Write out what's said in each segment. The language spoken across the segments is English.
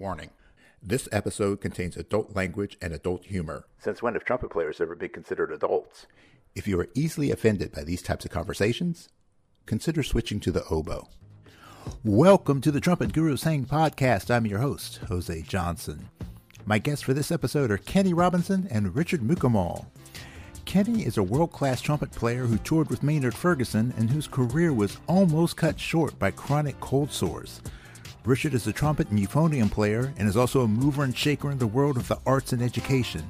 Warning. This episode contains adult language and adult humor. Since when have trumpet players ever been considered adults? If you are easily offended by these types of conversations, consider switching to the oboe. Welcome to the Trumpet Guru Sang Podcast. I'm your host, Jose Johnson. My guests for this episode are Kenny Robinson and Richard Mukamal. Kenny is a world-class trumpet player who toured with Maynard Ferguson and whose career was almost cut short by chronic cold sores. Richard is a trumpet and euphonium player and is also a mover and shaker in the world of the arts and education.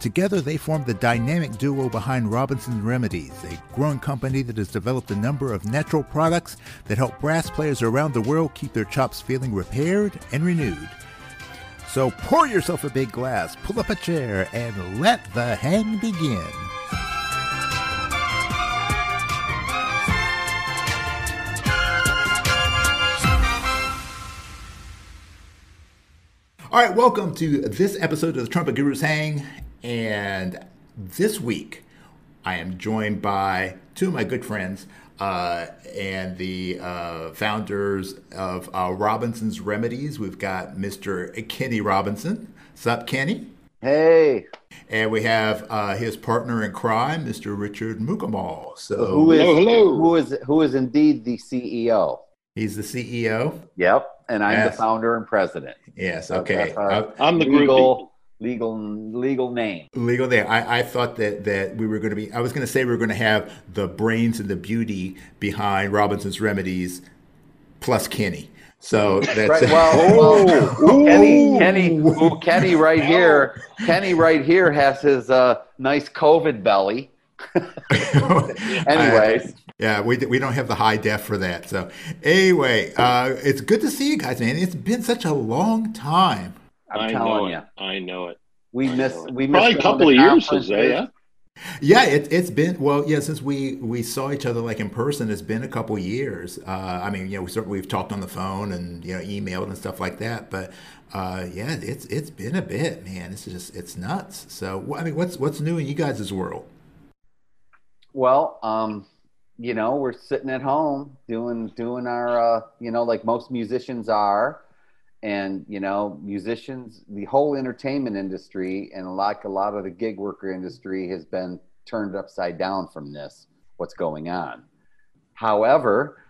Together, they formed the dynamic duo behind Robinson Remedies, a growing company that has developed a number of natural products that help brass players around the world keep their chops feeling repaired and renewed. So pour yourself a big glass, pull up a chair, and let the hang begin. All right, welcome to this episode of the Trumpet Gurus Hang. And this week, I am joined by two of my good friends and the founders of Robinson's Remedies. We've got Mr. Kenny Robinson. Sup, Kenny? Hey. And we have his partner in crime, Mr. Richard Mukamal. So who is indeed the CEO? He's the CEO. Yep. And I'm the founder and president. Yes, okay. I'm the legal name. Legal name. I thought that we were going to be, I was going to say we were going to have the brains and the beauty behind Robinson's Remedies plus Kenny. So that's right. Well, Kenny right here has his nice COVID belly. Anyways. Yeah, we don't have the high def for that. So anyway, it's good to see you guys, man. It's been such a long time. I know it. We missed probably a couple of years, Jose. Yeah. Yeah, it's been since we saw each other like in person. It's been a couple of years. I mean, we've talked on the phone and emailed and stuff like that. But it's been a bit, man. It's nuts. So I mean, what's new in you guys' world? Well, we're sitting at home doing our, like most musicians are, and, musicians, the whole entertainment industry and like a lot of the gig worker industry has been turned upside down from this, what's going on. However,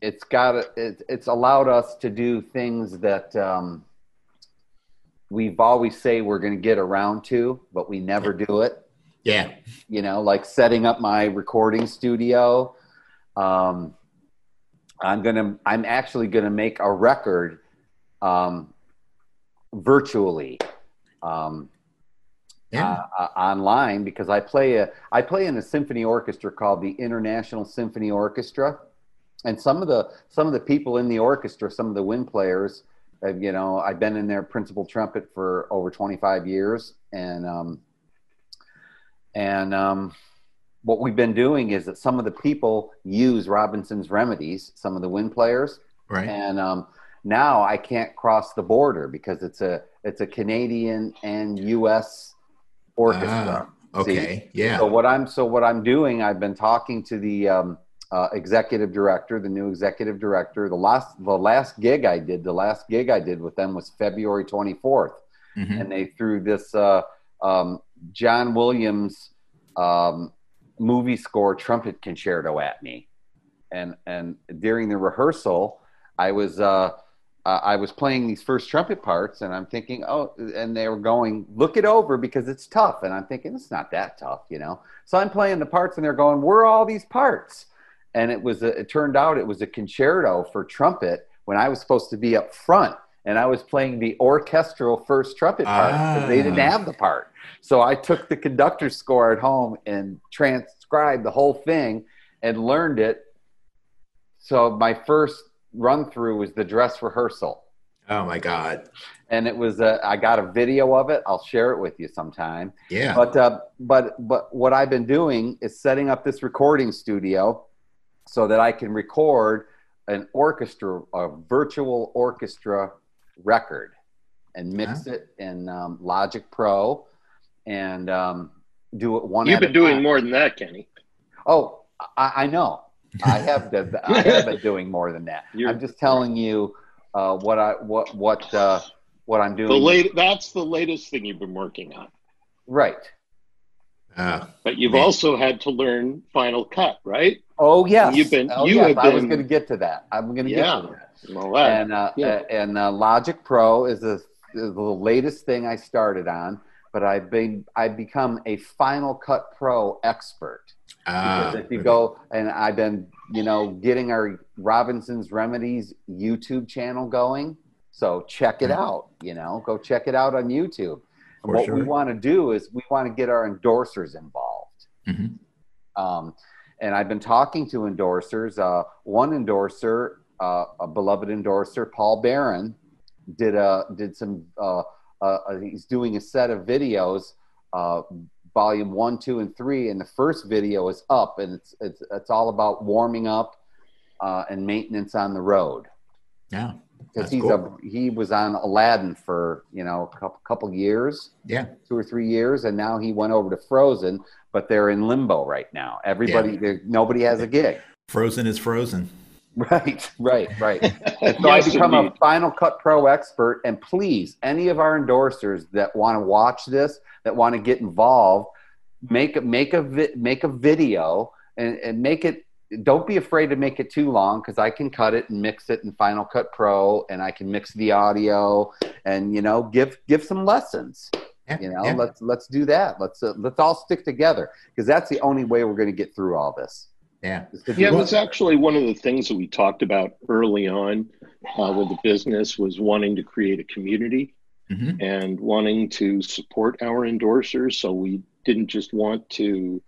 it's allowed us to do things that we've always say we're going to get around to, but we never do it. Yeah. Like setting up my recording studio. I'm actually going to make a record virtually online because I play in a symphony orchestra called the International Symphony Orchestra. And some of the people in the orchestra, some of the wind players, I've been in their principal trumpet for over 25 years and what we've been doing is that some of the people use Robinson's Remedies, some of the wind players, right? And now I can't cross the border because it's a Canadian and U.S. orchestra. Okay, see? Yeah. So what I'm doing, I've been talking to the executive director, the new executive director. The last gig I did with them was February 24th, mm-hmm. and they threw this. John Williams movie score trumpet concerto at me, and during the rehearsal, I was playing these first trumpet parts, and I'm thinking, and they were going, look it over because it's tough, and I'm thinking it's not that tough, So I'm playing the parts, and they're going, where are all these parts? And it turned out it was a concerto for trumpet when I was supposed to be up front. And I was playing the orchestral first trumpet part because they didn't have the part. So I took the conductor's score at home and transcribed the whole thing and learned it. So my first run through was the dress rehearsal. Oh my God. And it was, I got a video of it. I'll share it with you sometime. Yeah. But what I've been doing is setting up this recording studio so that I can record an orchestra, a virtual orchestra record, and mix it in Logic Pro and do it one. You've been doing more than that, Kenny. Oh, I know. I have been doing more than that. I'm just telling you what I'm doing. That's the latest thing you've been working on, right? But you've also had to learn Final Cut, right? Oh yes, you've been. I was going to get to that. I'm going to get to that. Well, Logic Pro is the latest thing I started on. But I've become a Final Cut Pro expert. Because if you go, and I've been, getting our Robinson's Remedies YouTube channel going. So check it out, go check it out on YouTube. And what we want to do is we want to get our endorsers involved. Mm-hmm. And I've been talking to endorsers. One endorser, a beloved endorser, Paul Barron, did some. He's doing a set of videos, volume 1, 2, and 3, and the first video is up, and it's all about warming up and maintenance on the road. Yeah, because he was on Aladdin for a couple years, 2 or 3 years, and now he went over to Frozen, but they're in limbo right now. Nobody has a gig. Frozen is frozen. Right. And so I become a Final Cut Pro expert, and please, any of our endorsers that want to watch this, that want to get involved, make a video and make it. Don't be afraid to make it too long, because I can cut it and mix it in Final Cut Pro, and I can mix the audio, and give some lessons. Let's do that. Let's all stick together, because that's the only way we're going to get through all this. Yeah, that's actually one of the things that we talked about early on with the business, was wanting to create a community and wanting to support our endorsers. So we didn't just want to,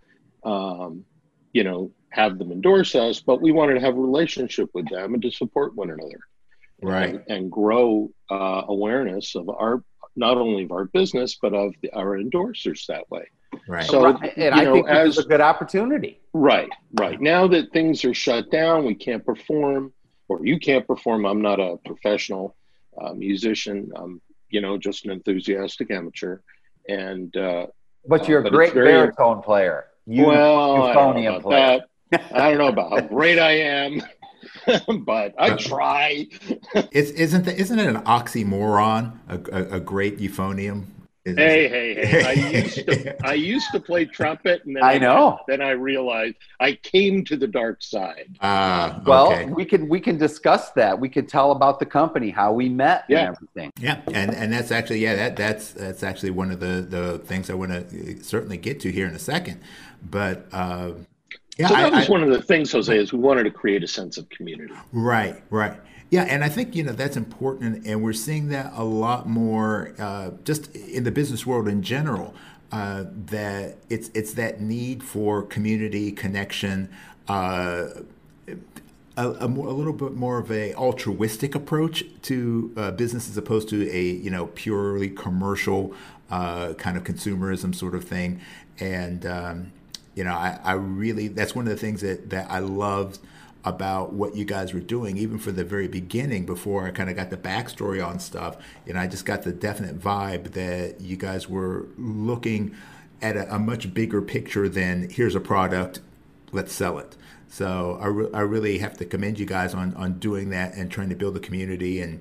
have them endorse us, but we wanted to have a relationship with them and to support one another. Right. And grow awareness of not only of our business, but of our endorsers that way. Right. So, and I think this is a good opportunity. Right. Now that things are shut down, we can't perform, or you can't perform. I'm not a professional musician. I'm, just an enthusiastic amateur. And but you're a great baritone player. Euphonium player. I don't know about how great I am, but I try. Isn't it an oxymoron? A great euphonium. Hey! I used to play trumpet, and then I realized I came to the dark side. We can discuss that. We can tell about the company, how we met, and everything. Yeah, and that's actually that's actually one of the things I want to certainly get to here in a second. But so that was one of the things, Jose, is we wanted to create a sense of community. Right. Yeah, and I think that's important, and we're seeing that a lot more just in the business world in general. That it's that need for community connection, a little bit more of a altruistic approach to business as opposed to a purely commercial kind of consumerism sort of thing. And I really, that's one of the things that I loved about what you guys were doing, even for the very beginning, before I kind of got the backstory on stuff. I just got the definite vibe that you guys were looking at a much bigger picture than here's a product, let's sell it. So I really have to commend you guys on doing that and trying to build a community. And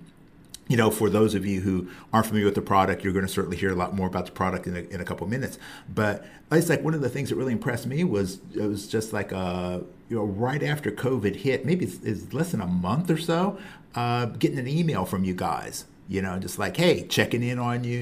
for those of you who aren't familiar with the product, you're going to certainly hear a lot more about the product in a couple of minutes. But it's like one of the things that really impressed me was it was just like a right after COVID hit, maybe it's less than a month or so, getting an email from you guys, just like, hey, checking in on you,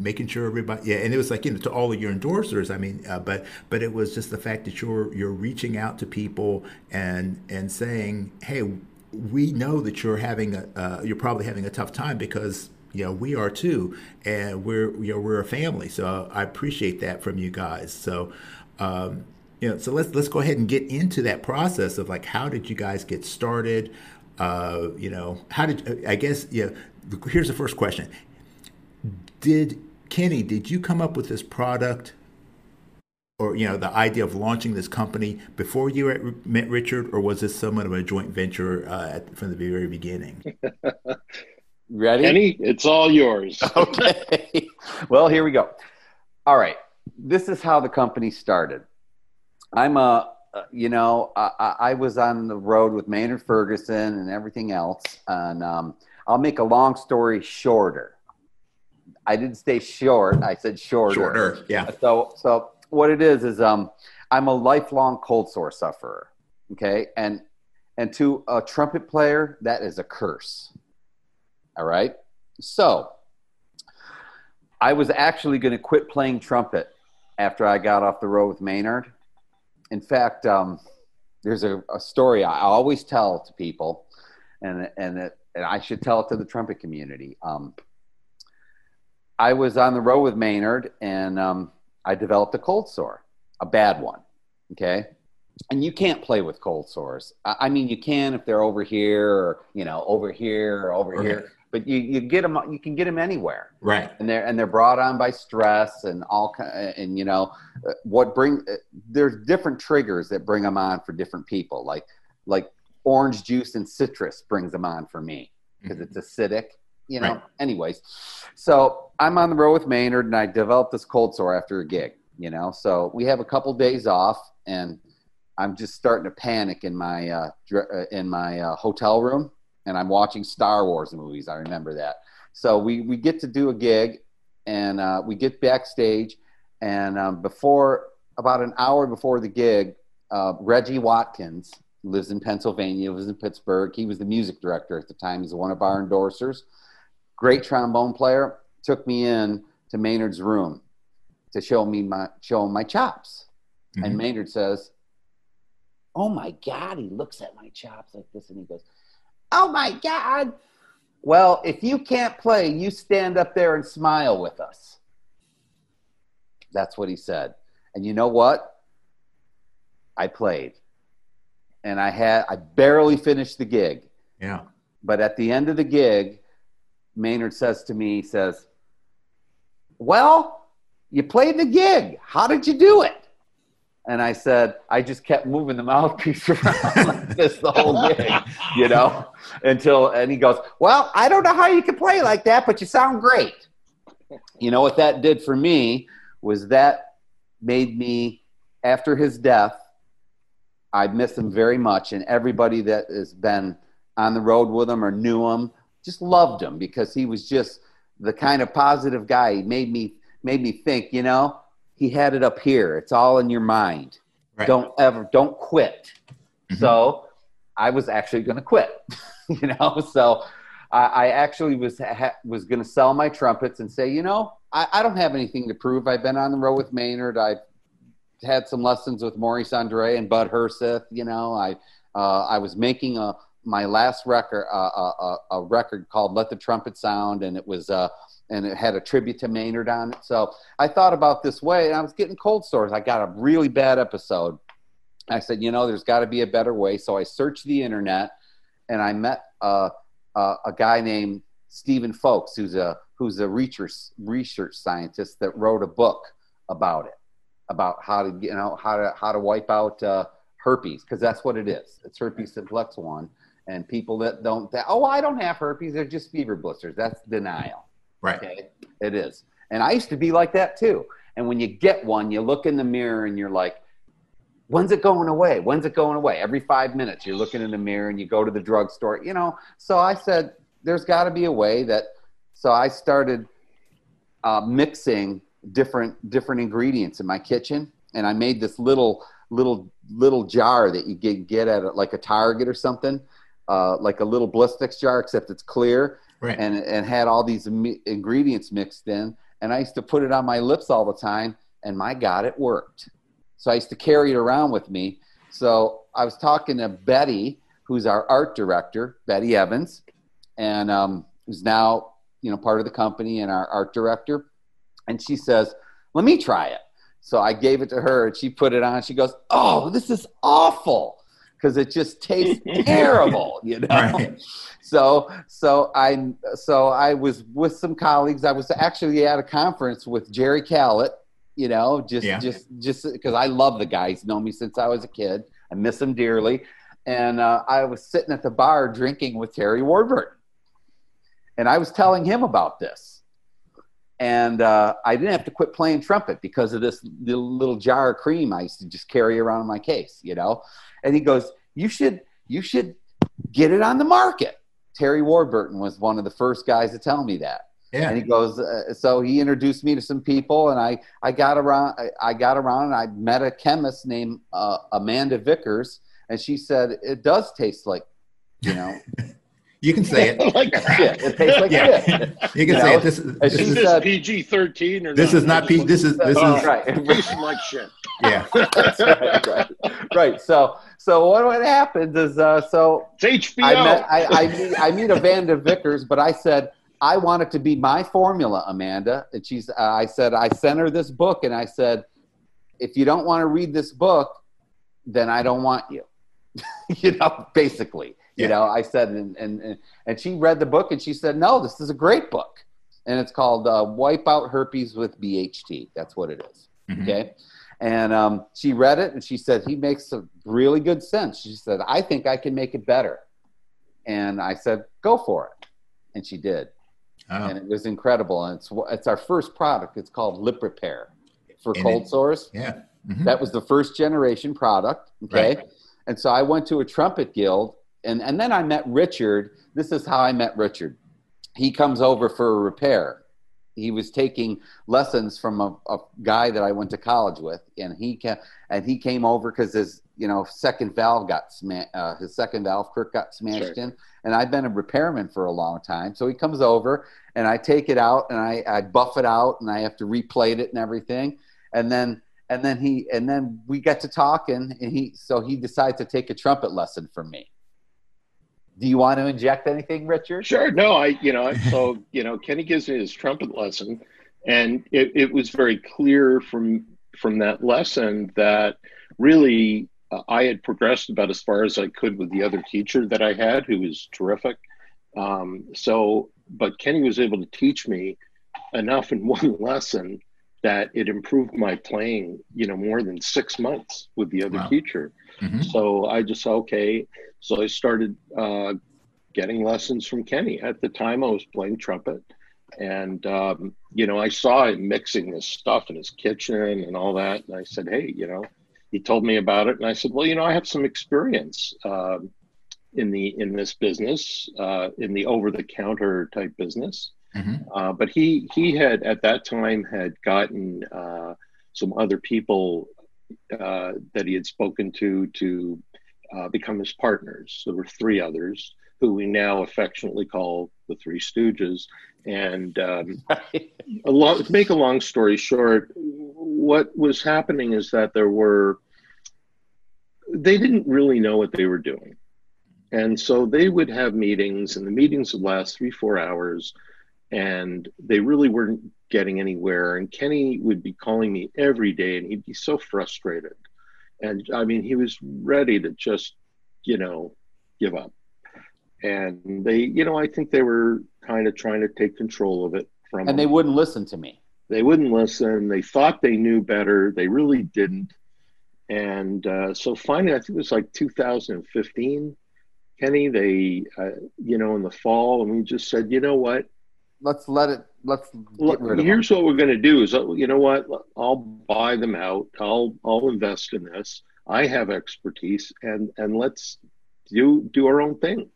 making sure everybody, and it was like to all of your endorsers. I mean, but it was just the fact that you're reaching out to people and saying, hey, we know that you're probably having a tough time, because we are too, and we're a family. So I appreciate that from you guys. So so let's go ahead and get into that process of like, how did you guys get started? Here's the first question. Did you come up with this product, or the idea of launching this company, before you met Richard, or was this somewhat of a joint venture from the very beginning? Ready? Kenny, it's all yours. Okay. Well, here we go. All right. This is how the company started. I was on the road with Maynard Ferguson and everything else, and I'll make a long story shorter. I didn't say short. I said shorter. Shorter, yeah. So what it is I'm a lifelong cold sore sufferer, okay? And to a trumpet player, that is a curse, all right? So I was actually going to quit playing trumpet after I got off the road with Maynard. In fact, there's a story I always tell to people, and I should tell it to the trumpet community. I was on the road with Maynard, and I developed a cold sore, a bad one, okay? And you can't play with cold sores. I mean, you can if they're over here, or, you know, over here, or over here. But you get them, you can get them anywhere, right? And they're brought on by stress and all, and you know what there's different triggers that bring them on for different people. Like orange juice and citrus brings them on for me because it's acidic, you know. Right. Anyways, so I'm on the road with Maynard, and I developed this cold sore after a gig, you know. So we have a couple days off, and I'm just starting to panic in my hotel room. And I'm watching Star Wars movies. I remember that. So we get to do a gig, and we get backstage. And about an hour before the gig, Reggie Watkins lives in Pennsylvania, lives in Pittsburgh. He was the music director at the time. He's one of our endorsers. Great trombone player. Took me in to Maynard's room to show him my chops. Mm-hmm. And Maynard says, "Oh my God," he looks at my chops like this, and he goes, "Oh my God. Well, if you can't play, you stand up there and smile with us." That's what he said. And you know what? I played. And I barely finished the gig. Yeah. But at the end of the gig, Maynard says to me, he says, "Well, you played the gig. How did you do it?" And I said, I just kept moving the mouthpiece around like this the whole day, you know, and he goes, "Well, I don't know how you can play like that, but you sound great." You know what that did for me was that made me, after his death, I miss him very much. And everybody that has been on the road with him or knew him just loved him because he was just the kind of positive guy. He made me think, you know, he had it up here. It's all in your mind. Right. Don't quit. Mm-hmm. So I was actually going to quit, you know? So I actually was going to sell my trumpets and say, you know, I don't have anything to prove. I've been on the road with Maynard. I've had some lessons with Maurice André and Bud Herseth. You know, I was making my last record, a record called Let the Trumpet Sound. And it was, and it had a tribute to Maynard on it. So I thought about this way, and I was getting cold sores. I got a really bad episode. I said, you know, there's got to be a better way. So I searched the internet, and I met a guy named Stephen Folks, who's a research scientist that wrote a book about it, about how to wipe out herpes, because that's what it is. It's herpes simplex 1, and people that don't say, "Oh, I don't have herpes; they're just fever blisters." That's denial. Right. Okay? It is. And I used to be like that too. And when you get one, you look in the mirror and you're like, when's it going away? When's it going away? Every 5 minutes, you're looking in the mirror and you go to the drugstore, you know? So I said, there's gotta be a way that, so I started mixing different ingredients in my kitchen. And I made this little jar that you get at like a Target or something, like a little ballistics jar, except it's clear. Right. And had all these ingredients mixed in. And I used to put it on my lips all the time. And my God, it worked. So I used to carry it around with me. So I was talking to Betty, who's our art director, Betty Evans, and who's now, you know, part of the company and our art director. And she says, "Let me try it." So I gave it to her, and she put it on. She goes, "Oh, this is awful, because it just tastes terrible," you know? Right. So I was with some colleagues. I was actually at a conference with Jerry Callett, you know, just because I love the guy. He's known me since I was a kid. I miss him dearly. And I was sitting at the bar drinking with Terry Warburton. And I was telling him about this. And I didn't have to quit playing trumpet because of this little jar of cream I used to just carry around in my case, you know? And he goes, you should get it on the market. Terry Warburton was one of the first guys to tell me that. Yeah. And he goes, so he introduced me to some people, and I got around and I met a chemist named Amanda Vickers, and she said, it does taste like, you know. You can say it. Like shit. It tastes like shit. You can say it. Is this PG-13 or this is not PG. This is right. It tastes like shit. Yeah. That's right. So what happens is it's HBO. I meet Amanda Vickers, but I said, I want it to be my formula, Amanda. And she's I sent her this book, and I said, if you don't want to read this book, then I don't want you. You know, basically. Yeah. You know, I said, and she read the book, and she said, no, this is a great book. And it's called Wipe Out Herpes with BHT. That's what it is. Mm-hmm. Okay. And she read it, and she said, he makes some really good sense. She said, I think I can make it better. And I said, go for it. And she did. Oh. And it was incredible. And it's our first product. It's called Lip Repair for cold sores. Yeah. Mm-hmm. That was the first generation product. Okay. Right. And so I went to a trumpet guild. And then I met Richard. This is how I met Richard. He comes over for a repair. He was taking lessons from a guy that I went to college with, and he came over because his second valve got his second valve crook got smashed in. And I've been a repairman for a long time, so he comes over and I take it out and I buff it out and I have to replate it and everything, and then we get to talking, and he decides to take a trumpet lesson from me. Do you want to inject anything, Richard? Sure. No, Kenny gives me his trumpet lesson, and it was very clear from that lesson that really I had progressed about as far as I could with the other teacher that I had, who was terrific. But Kenny was able to teach me enough in one lesson that it improved my playing, more than 6 months with the other teacher. Mm-hmm. So I just said, okay. So I started getting lessons from Kenny. At the time, I was playing trumpet, and I saw him mixing this stuff in his kitchen and all that. And I said, hey, he told me about it, and I said, well, I have some experience in this business, in the over-the-counter type business. Mm-hmm. But he had at that time had gotten some other people that he had spoken to. Become his partners. There were three others who we now affectionately call the Three Stooges. And to make a long story short, what was happening is that they didn't really know what they were doing. And so they would have meetings, and the meetings would last 3-4 hours, and they really weren't getting anywhere. And Kenny would be calling me every day, and he'd be so frustrated. And I mean, he was ready to just, give up. And they, I think they were kind of trying to take control of it from him. And they wouldn't listen to me. They wouldn't listen. They thought they knew better. They really didn't. And so finally, I think it was like 2015, Kenny, in the fall, and we just said, you know what? Here's what we're going to do is, I'll buy them out. I'll invest in this. I have expertise, and let's do our own thing.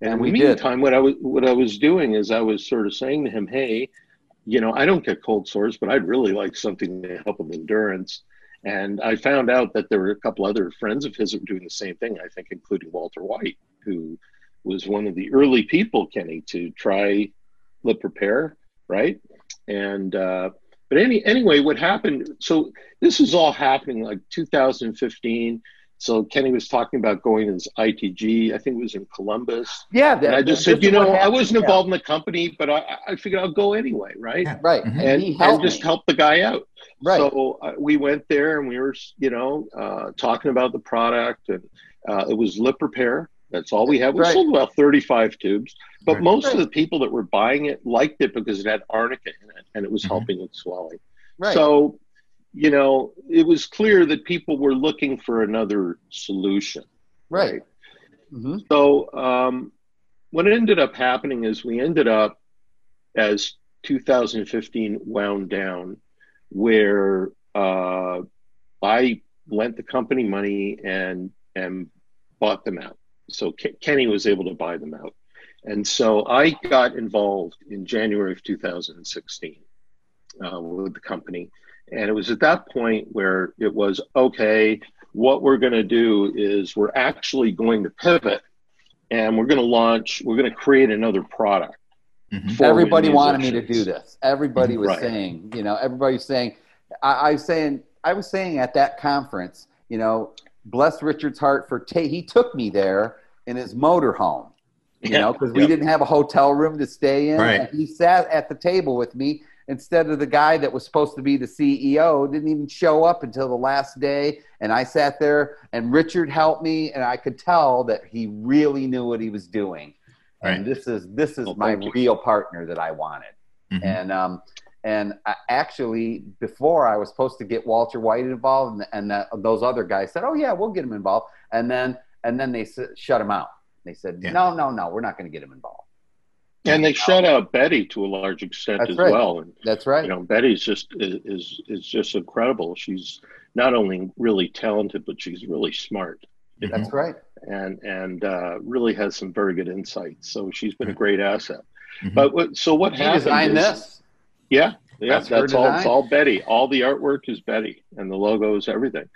And in the meantime, what I was doing is I was sort of saying to him, hey, I don't get cold sores, but I'd really like something to help with endurance. And I found out that there were a couple other friends of his who were doing the same thing, I think, including Walter White, who was one of the early people, Kenny, to try Lip Repair. Right. And but anyway, what happened? So this is all happening like 2015. So Kenny was talking about going to this ITG. I think it was in Columbus. Yeah. And I just said, I wasn't involved in the company, but I figured I'll go anyway. Right. Yeah, right. Mm-hmm. And he just helped the guy out. Right. So we went there, and we were, talking about the product, and it was Lip Repair. That's all we had. We sold about 35 tubes, but most of the people that were buying it liked it because it had arnica in it, and it was helping with swelling. Right. So, it was clear that people were looking for another solution. Right. Mm-hmm. So what ended up happening is we ended up, as 2015 wound down, where I lent the company money and bought them out. So Kenny was able to buy them out. And so I got involved in January of 2016 with the company. And it was at that point where it was, okay, what we're going to do is we're actually going to pivot and we're going to launch, we're going to create another product. Mm-hmm. Everybody wanted me to do this. Everybody was saying, you know, everybody's saying, I was saying at that conference, you know, bless Richard's heart for, he took me there in his motorhome, you know, because we didn't have a hotel room to stay in. Right. And he sat at the table with me instead of the guy that was supposed to be the CEO, didn't even show up until the last day. And I sat there and Richard helped me. And I could tell that he really knew what he was doing. Right. And this is my real partner that I wanted. Mm-hmm. And I actually, before I was supposed to get Walter White involved, and those other guys said, oh, yeah, we'll get him involved. And then they shut him out. They said, no, we're not going to get him involved. And they shut out Betty to a large extent as well. And, that's right. You know, Betty's is just incredible. She's not only really talented, but she's really smart. That's right. And really has some very good insights. So she's been a great asset. Mm-hmm. So what happened? That's all. It's all Betty. All the artwork is Betty, and the logos, everything.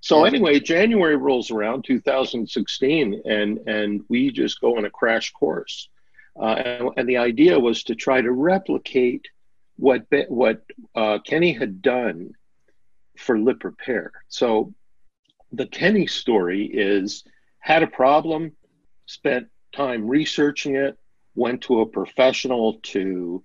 So anyway, January rolls around 2016, and we just go on a crash course. And the idea was to try to replicate what Kenny had done for Lip Repair. So the Kenny story is, had a problem, spent time researching it, went to a professional to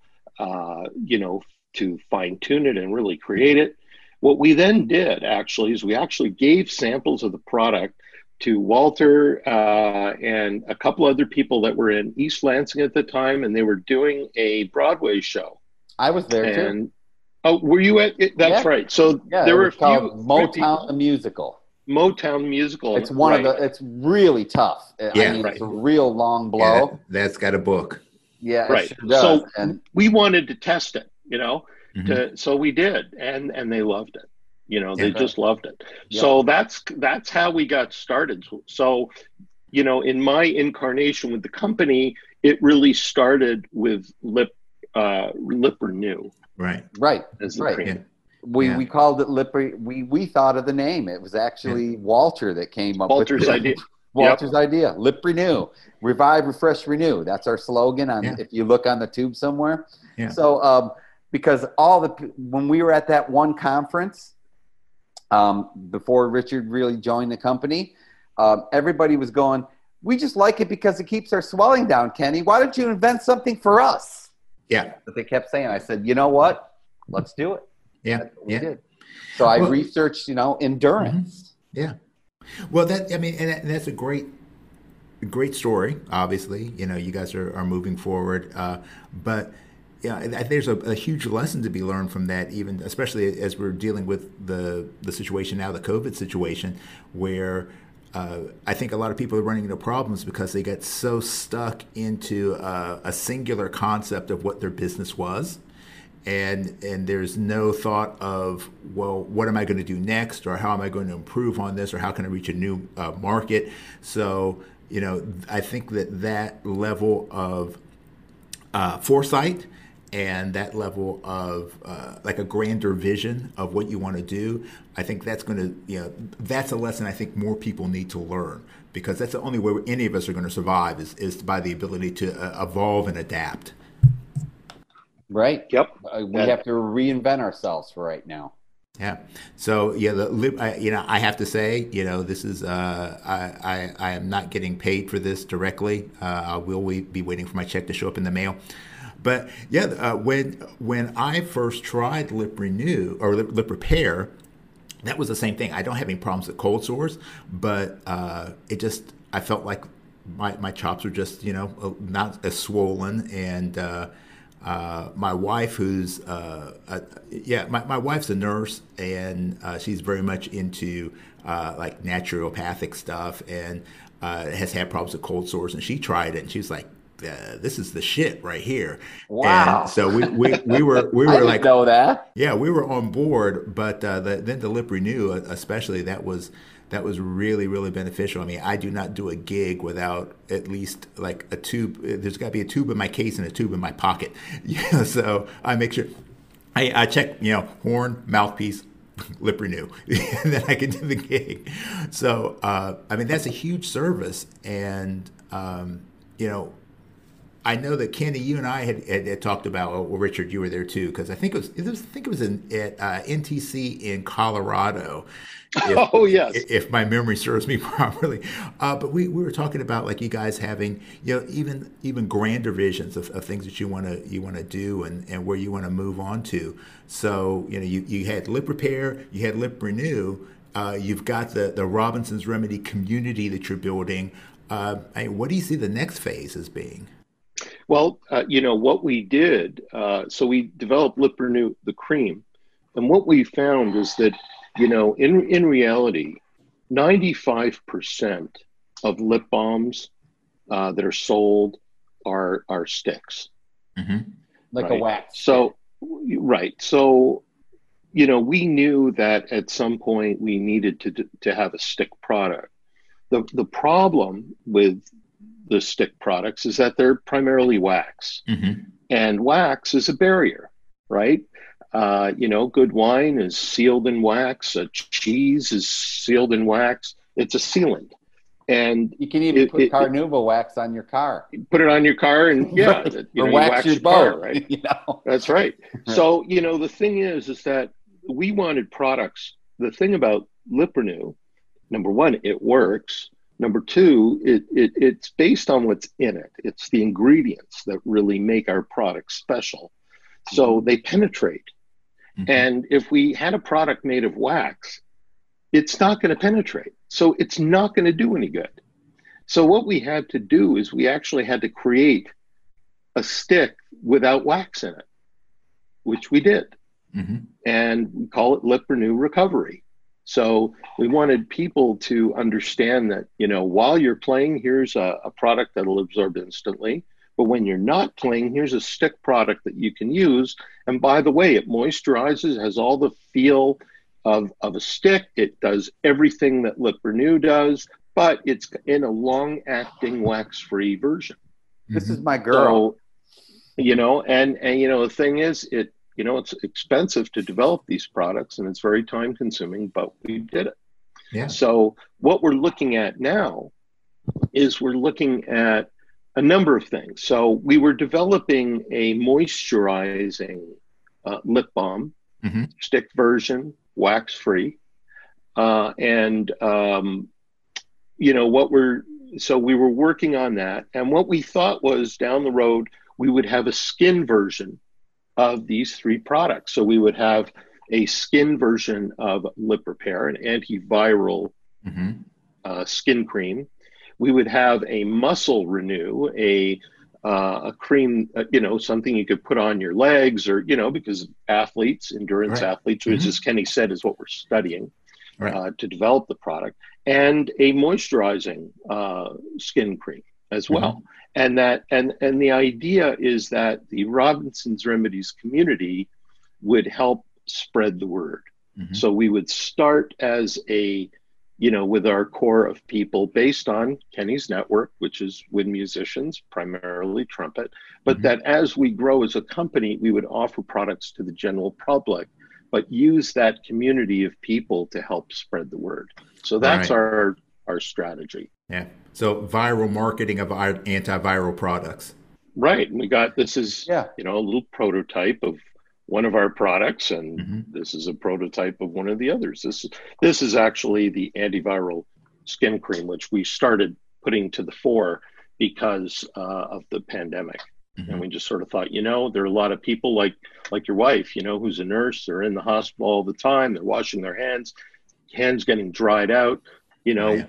fine tune it and really create it. What we then did actually is we actually gave samples of the product to Walter and a couple other people that were in East Lansing at the time, and they were doing a Broadway show. I was there too. Oh, were you at it? That's right. So there were a few. Motown the Musical. Motown Musical. It's one of the. It's really tough. I mean, it's a real long blow. Yeah, that's got a book. Yeah, right. It sure does. So we wanted to test it, you know. Mm-hmm. So we did, and they loved it. You know, they just loved it. Yeah. So that's how we got started. So, you know, in my incarnation with the company, it really started with Lip Renew. Right. Right. Yeah. We called it Lip. We thought of the name. It was actually Walter that came up with Walter's idea. Walter's idea. Lip Renew. Revive, refresh, renew. That's our slogan if you look on the tube somewhere. Yeah. So because when we were at that one conference, before Richard really joined the company, everybody was going, we just like it because it keeps our swelling down, Kenny. Why don't you invent something for us? Yeah. But they kept saying, I said, you know what? Let's do it. Yeah. That's what we did. So I researched, you know, endurance. Mm-hmm. Yeah. Well, that's a great story. Obviously, you know, you guys are moving forward, but yeah, there's a huge lesson to be learned from that, even especially as we're dealing with the situation now, the COVID situation, where I think a lot of people are running into problems because they got so stuck into a singular concept of what their business was. And there's no thought of, well, what am I going to do next, or how am I going to improve on this, or how can I reach a new market? So, you know, I think that level of foresight and that level of like a grander vision of what you want to do, I think that's going to, you know, that's a lesson I think more people need to learn, because that's the only way any of us are going to survive is by the ability to evolve and adapt. Right. Yep. We have to reinvent ourselves for right now. Yeah. So yeah, I have to say, you know, this is I am not getting paid for this directly. I will be waiting for my check to show up in the mail. But yeah, when I first tried Lip Renew or Lip Repair, that was the same thing. I don't have any problems with cold sores, but I felt like my chops were just, you know, not as swollen and. My wife, who's my wife's a nurse, and she's very much into like naturopathic stuff, and has had problems with cold sores, and she tried it, and she was like, this is the shit right here. Wow. And so we were I didn't know that. Yeah, we were on board, but then the Lip Renew, especially, that was really, really beneficial. I mean, I do not do a gig without at least like a tube. There's got to be a tube in my case and a tube in my pocket. Yeah, so I make sure I check, horn, mouthpiece, Lip Renew, and then I can do the gig. So, I mean, that's a huge service. And, I know that Candy, you and I had talked about, well, Richard, you were there too, because I think it was at NTC in Colorado. If my memory serves me properly. But we were talking about like you guys having, even grander visions of things that you want to do and where you want to move on to. So, you had Lip Repair, you had Lip Renew, you've got the Robinson's Remedy community that you're building. What do you see the next phase as being? Well, what we did, so we developed Lip Renew, the cream. And what we found is that, in reality, 95% of lip balms that are sold are sticks. Mm-hmm. Like a wax. So, right. So, we knew that at some point we needed to have a stick product. The problem with the stick products is that they're primarily wax. Mm-hmm. And wax is a barrier, right? Good wine is sealed in wax. A cheese is sealed in wax. It's a sealant. And you can even put Carnauba wax on your car. Put it on your car and yeah. Or wax your car, right? That's right. So, the thing is that we wanted products. The thing about Lip Renew, number one, it works. Number two, it's based on what's in it. It's the ingredients that really make our products special. So they penetrate. Mm-hmm. And if we had a product made of wax, it's not going to penetrate. So it's not going to do any good. So what we had to do is we actually had to create a stick without wax in it, which we did. Mm-hmm. And we call it Lip Renew Recovery. So we wanted people to understand that, while you're playing, here's a product that'll absorb instantly. But when you're not playing, here's a stick product that you can use. And by the way, it moisturizes, has all the feel of a stick. It does everything that Lip Renew does, but it's in a long-acting, wax-free version. This is my girl. So, the thing is, it's expensive to develop these products, and it's very time-consuming, but we did it. Yeah. So what we're looking at now is we're looking at a number of things. So we were developing a moisturizing lip balm, mm-hmm. stick version, wax-free. We were working on that. And what we thought was down the road, we would have a skin version of these three products. So we would have a skin version of Lip Repair, an antiviral mm-hmm. Skin cream. We would have a muscle renew, a cream, something you could put on your legs or, because athletes, endurance right. athletes, which mm-hmm. as Kenny said, is what we're studying right. To develop the product, and a moisturizing skin cream as well. Mm-hmm. And that, and the idea is that the Robinson's Remedies community would help spread the word. Mm-hmm. So we would start as with our core of people based on Kenny's network, which is with musicians, primarily trumpet, but mm-hmm. that as we grow as a company, we would offer products to the general public, but use that community of people to help spread the word. So that's right. our strategy. Yeah. So viral marketing of our antiviral products. Right. And we got, this is, a little prototype of one of our products, and mm-hmm. this is a prototype of one of the others. This is actually the antiviral skin cream, which we started putting to the fore because of the pandemic. Mm-hmm. And we just sort of thought, there are a lot of people like your wife, who's a nurse. They're in the hospital all the time. They're washing their hands getting dried out. Yeah.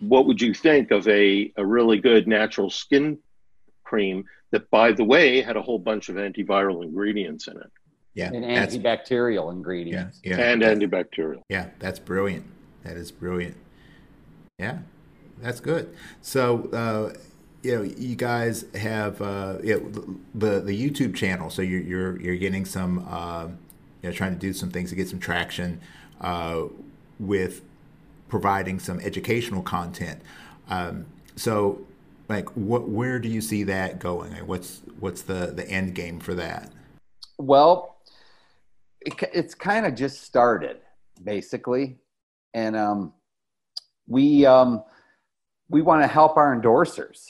What would you think of a really good natural skin cream that, by the way, had a whole bunch of antiviral ingredients in it? Yeah, and antibacterial ingredients. Yeah, yeah. And antibacterial. Yeah, that's brilliant. That is brilliant. Yeah, that's good. So you know, you guys have the YouTube channel, so you're getting some, you know, trying to do some things to get some traction with providing some educational content. So, like, where do you see that going? Like, what's the end game for that? Well, it's kind of just started, basically, and we want to help our endorsers,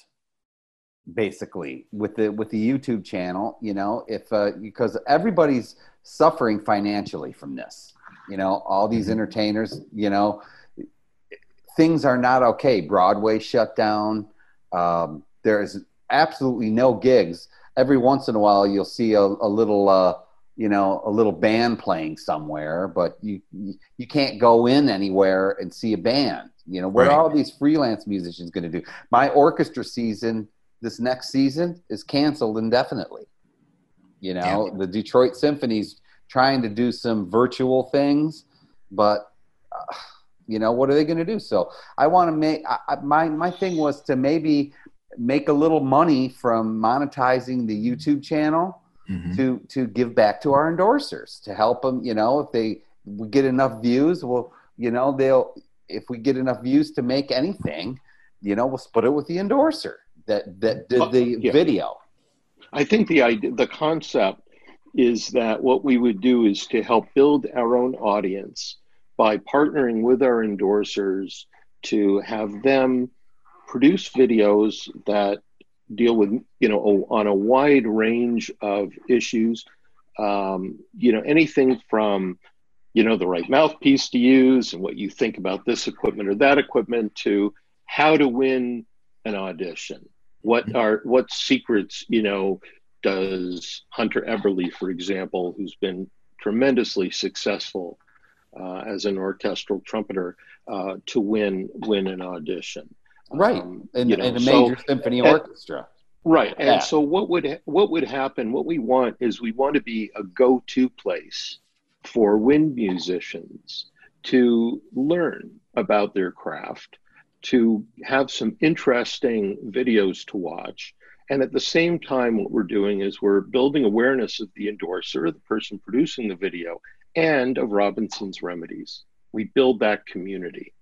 basically, with the YouTube channel. You know, if because everybody's suffering financially from this. You know, all these entertainers. You know, things are not okay. Broadway shut down. There is absolutely no gigs. Every once in a while, you'll see a little band playing somewhere, but you can't go in anywhere and see a band. You know, what are all these freelance musicians going to do? My orchestra season this next season is canceled indefinitely. You know, The Detroit Symphony's trying to do some virtual things, but you know, what are they going to do? So I want to make my thing was to maybe make a little money from monetizing the YouTube channel to give back to our endorsers, to help them. You know, if we get enough views, well, you know, if we get enough views to make anything, you know, we'll split it with the endorser that did the video. I think the concept is that what we would do is to help build our own audience by partnering with our endorsers to have them produce videos that deal with, you know, on a wide range of issues, you know, anything from, you know, the right mouthpiece to use and what you think about this equipment or that equipment, to how to win an audition. What secrets, you know, does Hunter Eberle, for example, who's been tremendously successful as an orchestral trumpeter, to win an audition. Right, in a major symphony orchestra. Right, and so what would happen, what we want is we want to be a go-to place for wind musicians to learn about their craft, to have some interesting videos to watch. And at the same time, what we're doing is we're building awareness of the endorser, the person producing the video, and of Robinson's Remedies. We build that community.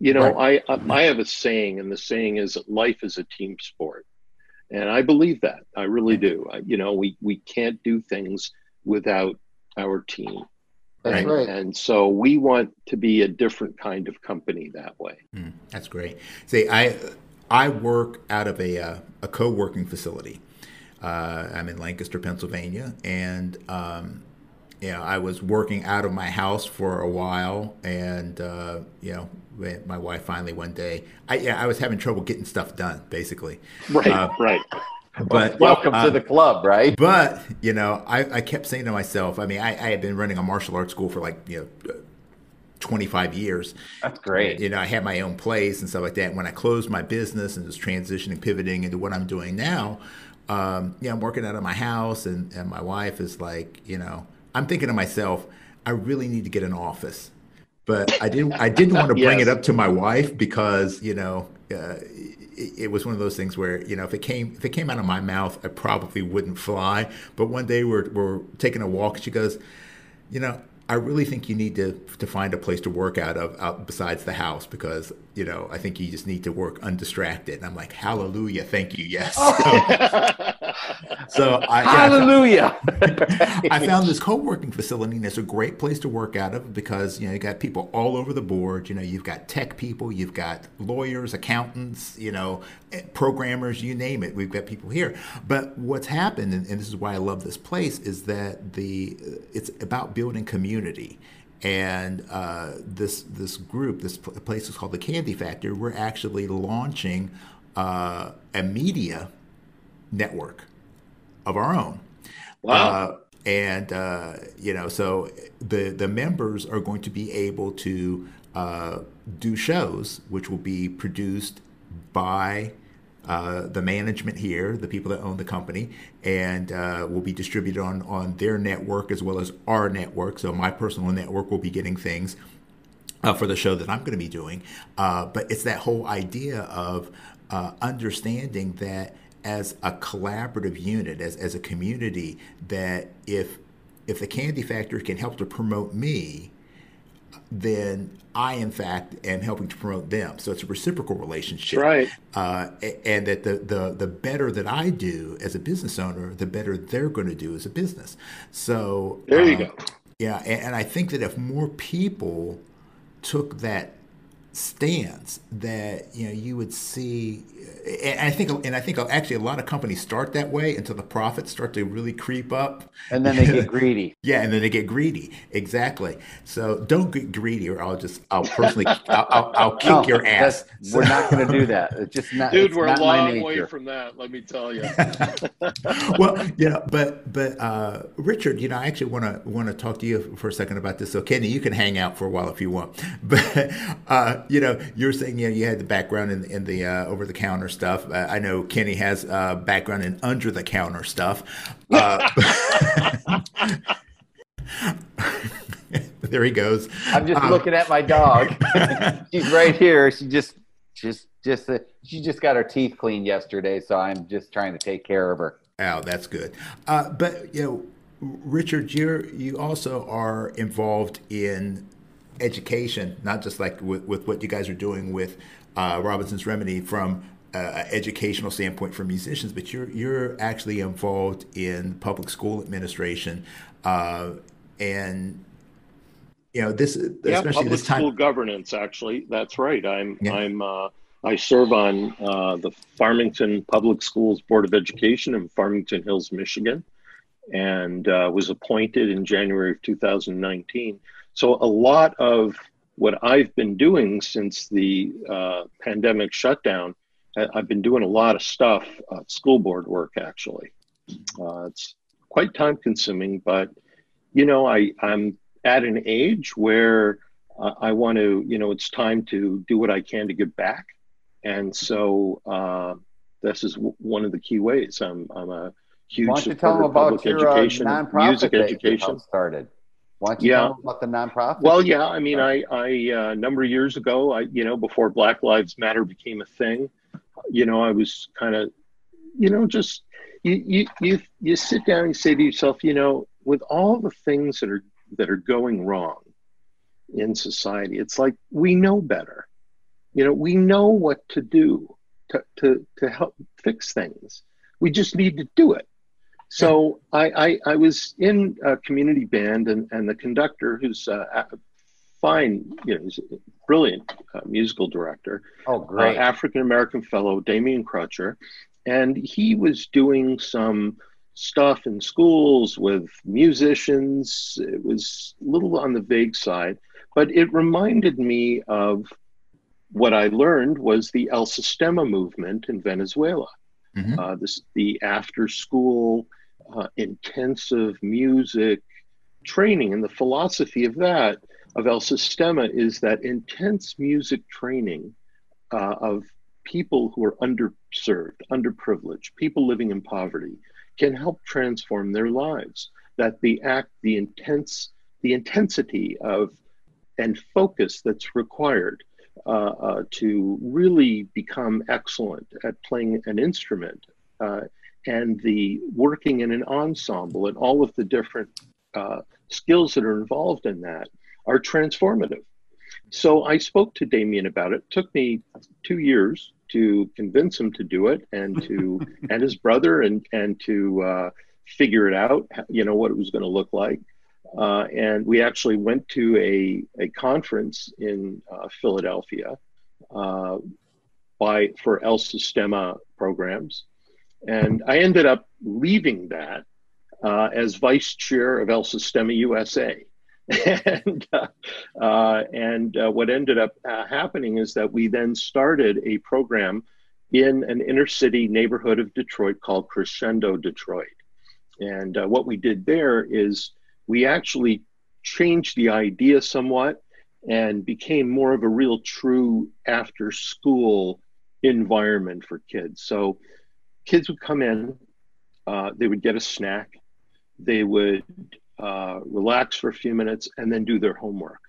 You know, I have a saying, and the saying is that life is a team sport. And I believe that. I really do. You know, we can't do things without our team. That's right. And so we want to be a different kind of company that way. That's great. See, I work out of a co-working facility. I'm in Lancaster, Pennsylvania, and you know, I was working out of my house for a while, and you know, my wife finally one day, I was having trouble getting stuff done, basically. Right, right. But welcome to the club, right? But you know, I kept saying to myself, I mean, I had been running a martial arts school for, like, you know, 25 years. That's great. You know, I had my own place and stuff like that. And when I closed my business and was transitioning, pivoting into what I'm doing now, yeah, I'm working out of my house, and my wife is like, you know, I'm thinking to myself, I really need to get an office, but I didn't want to bring it up to my wife, because, you know, it was one of those things where, you know, if it came out of my mouth, I probably wouldn't fly. But one day we're taking a walk, and she goes, you know, I really think you need to find a place to work out of, out besides the house, because, you know, I think you just need to work undistracted. And I'm like, hallelujah, thank you, yes. So hallelujah. I found this co-working facility, and it's a great place to work out of, because, you know, you got people all over the board. You know, you've got tech people, you've got lawyers, accountants, you know, programmers, you name it. We've got people here. But what's happened, and this is why I love this place, is that it's about building community. And this group, this place is called the Candy Factory. We're actually launching a media network of our own. Wow. And you know, so the members are going to be able to do shows, which will be produced by the management here, the people that own the company, and will be distributed on their network as well as our network. So my personal network will be getting things for the show that I'm going to be doing. But it's that whole idea of understanding that as a collaborative unit, as a community, that if the Candy Factory can help to promote me, then I, in fact, am helping to promote them. So it's a reciprocal relationship. Right. And that the better that I do as a business owner, the better they're going to do as a business. So there you go. Yeah. And I think that if more people took that stance, that, you know, you would see, and I think actually a lot of companies start that way until the profits start to really creep up, and then they get greedy. Yeah, and then they get greedy. Exactly. So don't get greedy, or I'll personally I'll kick your ass. We're not going to do that. It's just not, dude. We're not a long way from that. Let me tell you. Well, yeah, but Richard, you know, I actually want to talk to you for a second about this. So Kenny, you can hang out for a while if you want, but you know, you're saying, you know, you had the background in the over-the-counter stuff. I know Kenny has background in under-the-counter stuff. There he goes. I'm just looking at my dog. She's right here. She just got her teeth cleaned yesterday, so I'm just trying to take care of her. Oh, that's good. But you know, Richard, you also are involved in education, not just like with what you guys are doing with Robinson's Remedy from an educational standpoint for musicians, but you're actually involved in public school administration, and you know this, yeah, especially this time. Public school governance, actually, that's right. I serve on the Farmington Public Schools Board of Education in Farmington Hills, Michigan, and was appointed in January of 2019. So a lot of what I've been doing since the pandemic shutdown, I've been doing a lot of stuff, school board work, actually. It's quite time consuming, but, you know, I'm at an age where I want to, you know, it's time to do what I can to give back. And so this is one of the key ways. I'm a huge supporter of public education, music education. Why don't you tell them about the nonprofit? Well, yeah, I mean, I a number of years ago, you know, before Black Lives Matter became a thing, you know, I was kind of, you know, just, you sit down and you say to yourself, you know, with all the things that are going wrong in society, it's like, we know better. You know, we know what to do to help fix things. We just need to do it. So I was in a community band, and the conductor, who's a fine, you know, he's a brilliant musical director. Oh, great. African-American fellow, Damian Crutcher. And he was doing some stuff in schools with musicians. It was a little on the vague side, but it reminded me of what I learned was the El Sistema movement in Venezuela. Mm-hmm. The after-school intensive music training, and the philosophy of that, of El Sistema, is that intense music training of people who are underserved, underprivileged, people living in poverty, can help transform their lives. That the intensity of and focus that's required to really become excellent at playing an instrument, and the working in an ensemble and all of the different skills that are involved in that are transformative. So I spoke to Damien about it. It took me 2 years to convince him to do it, and to and his brother, and to figure it out, you know, what it was going to look like. And we actually went to a conference in Philadelphia for El Sistema programs. And I ended up leaving that as vice chair of El Sistema USA. and what ended up happening is that we then started a program in an inner city neighborhood of Detroit called Crescendo Detroit. And what we did there is, we actually changed the idea somewhat and became more of a real true after school environment for kids. So kids would come in, they would get a snack, they would relax for a few minutes, and then do their homework.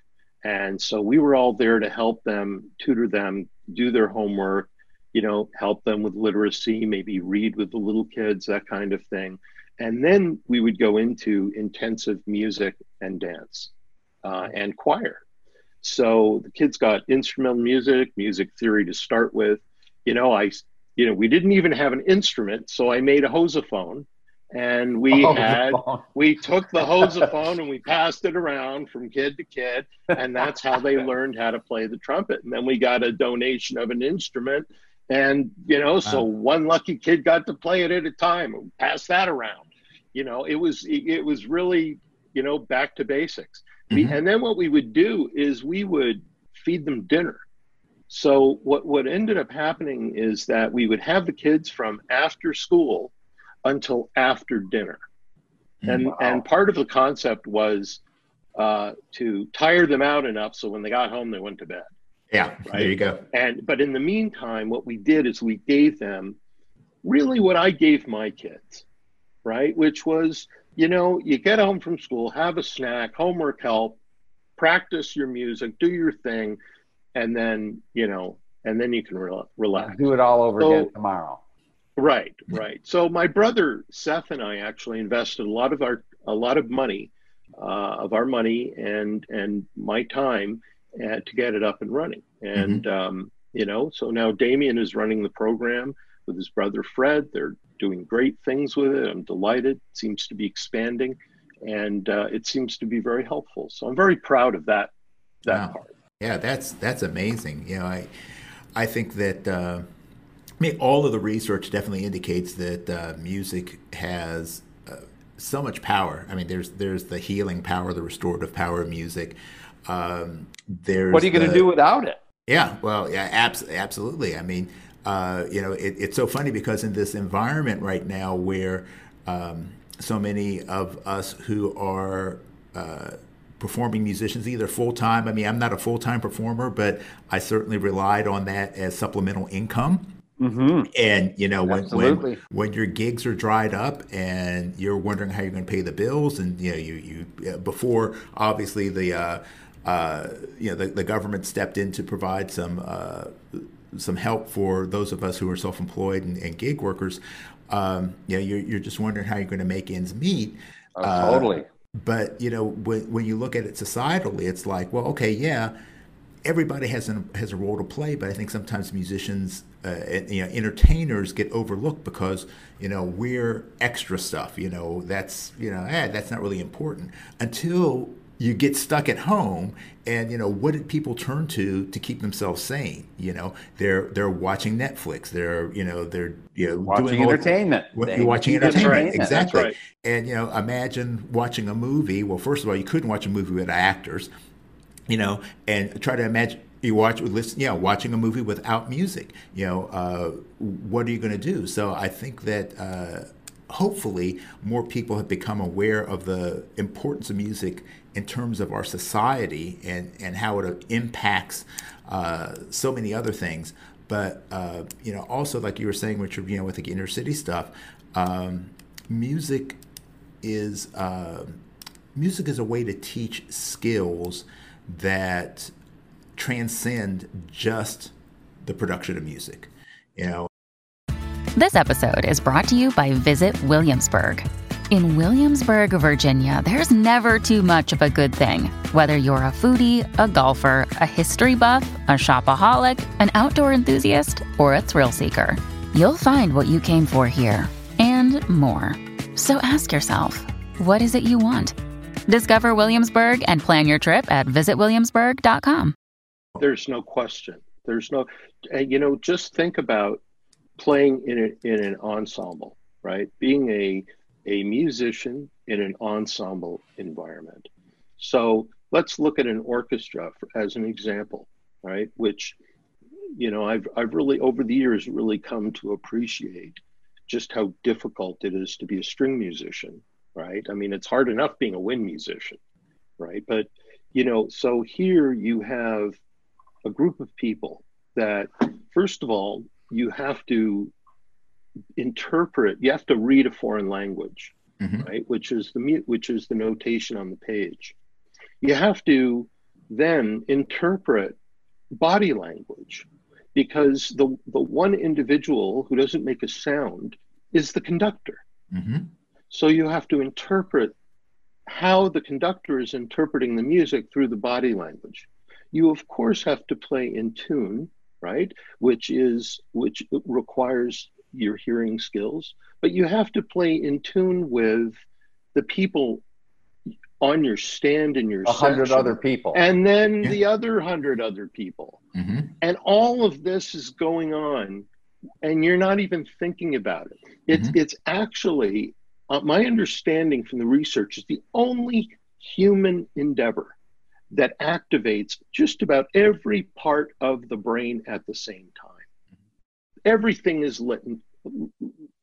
And so we were all there to help them, tutor them, do their homework, you know, help them with literacy, maybe read with the little kids, that kind of thing. And then we would go into intensive music and dance and choir. So the kids got instrumental music, music theory to start with. We didn't even have an instrument, so I made a hosophone. And we took the hosophone and we passed it around from kid to kid, and that's how they learned how to play the trumpet. And then we got a donation of an instrument, and so one lucky kid got to play it at a time and pass that around. It was really, back to basics. Mm-hmm. And then what we would do is we would feed them dinner. So what ended up happening is that we would have the kids from after school until after dinner. And, wow. And part of the concept was to tire them out enough so when they got home, they went to bed. Yeah, right? There you go. But in the meantime, what we did is we gave them really what I gave my kids, right? Which was, you get home from school, have a snack, homework help, practice your music, do your thing, and then, you can relax. Do it all over again tomorrow. Right, right. So my brother Seth and I actually invested a lot of money and my time to get it up and running. And so now Damian is running the program with his brother Fred. They're doing great things with it. I'm delighted. It seems to be expanding, and it seems to be very helpful. So I'm very proud of that part. Yeah, that's amazing. I think that. I mean, all of the research definitely indicates that music has so much power. I mean, there's the healing power, the restorative power of music. What are you going to do without it? Yeah, well, yeah, absolutely. I mean, it's so funny because in this environment right now where so many of us who are performing musicians, either full-time. I mean, I'm not a full-time performer, but I certainly relied on that as supplemental income. Mm-hmm. And when your gigs are dried up and you're wondering how you're going to pay the bills, and you before obviously the government stepped in to provide some help for those of us who are self-employed and gig workers, you're just wondering how you're going to make ends meet. Totally. But when you look at it societally, it's like, well, okay, yeah. Everybody has a role to play, but I think sometimes musicians, entertainers get overlooked because we're extra stuff. That's not really important until you get stuck at home. And what did people turn to keep themselves sane? They're watching Netflix. They're watching entertainment. You're watching entertainment, right. Exactly. Right. And imagine watching a movie. Well, first of all, you couldn't watch a movie without actors. And try to imagine watching a movie without music. What are you going to do? So I think that hopefully more people have become aware of the importance of music in terms of our society and how it impacts so many other things. But also, like you were saying, Richard, with the inner city stuff, music is a way to teach skills that transcend just the production of music. This episode is brought to you by Visit Williamsburg. In Williamsburg, Virginia, there's never too much of a good thing. Whether you're a foodie, a golfer, a history buff, a shopaholic, an outdoor enthusiast, or a thrill seeker, you'll find what you came for here and more. So ask yourself, what is it you want? Discover Williamsburg and plan your trip at visitwilliamsburg.com. There's no question. Just think about playing in an ensemble, right? Being a musician in an ensemble environment. So let's look at an orchestra as an example, right? Which, I've really over the years really come to appreciate just how difficult it is to be a string musician. Right. I mean, it's hard enough being a wind musician. Right. But, so here you have a group of people that, first of all, you have to interpret. You have to read a foreign language. Mm-hmm. Right. Which is the notation on the page. You have to then interpret body language. because the one individual who doesn't make a sound is the conductor. Mm-hmm. So you have to interpret how the conductor is interpreting the music through the body language. You of course have to play in tune, right? Which requires your hearing skills, but you have to play in tune with the people on your stand in your 100 other people, and then the other 100 other people, and all of this is going on, and you're not even thinking about it. It's actually, my understanding from the research is the only human endeavor that activates just about every part of the brain at the same time. Everything is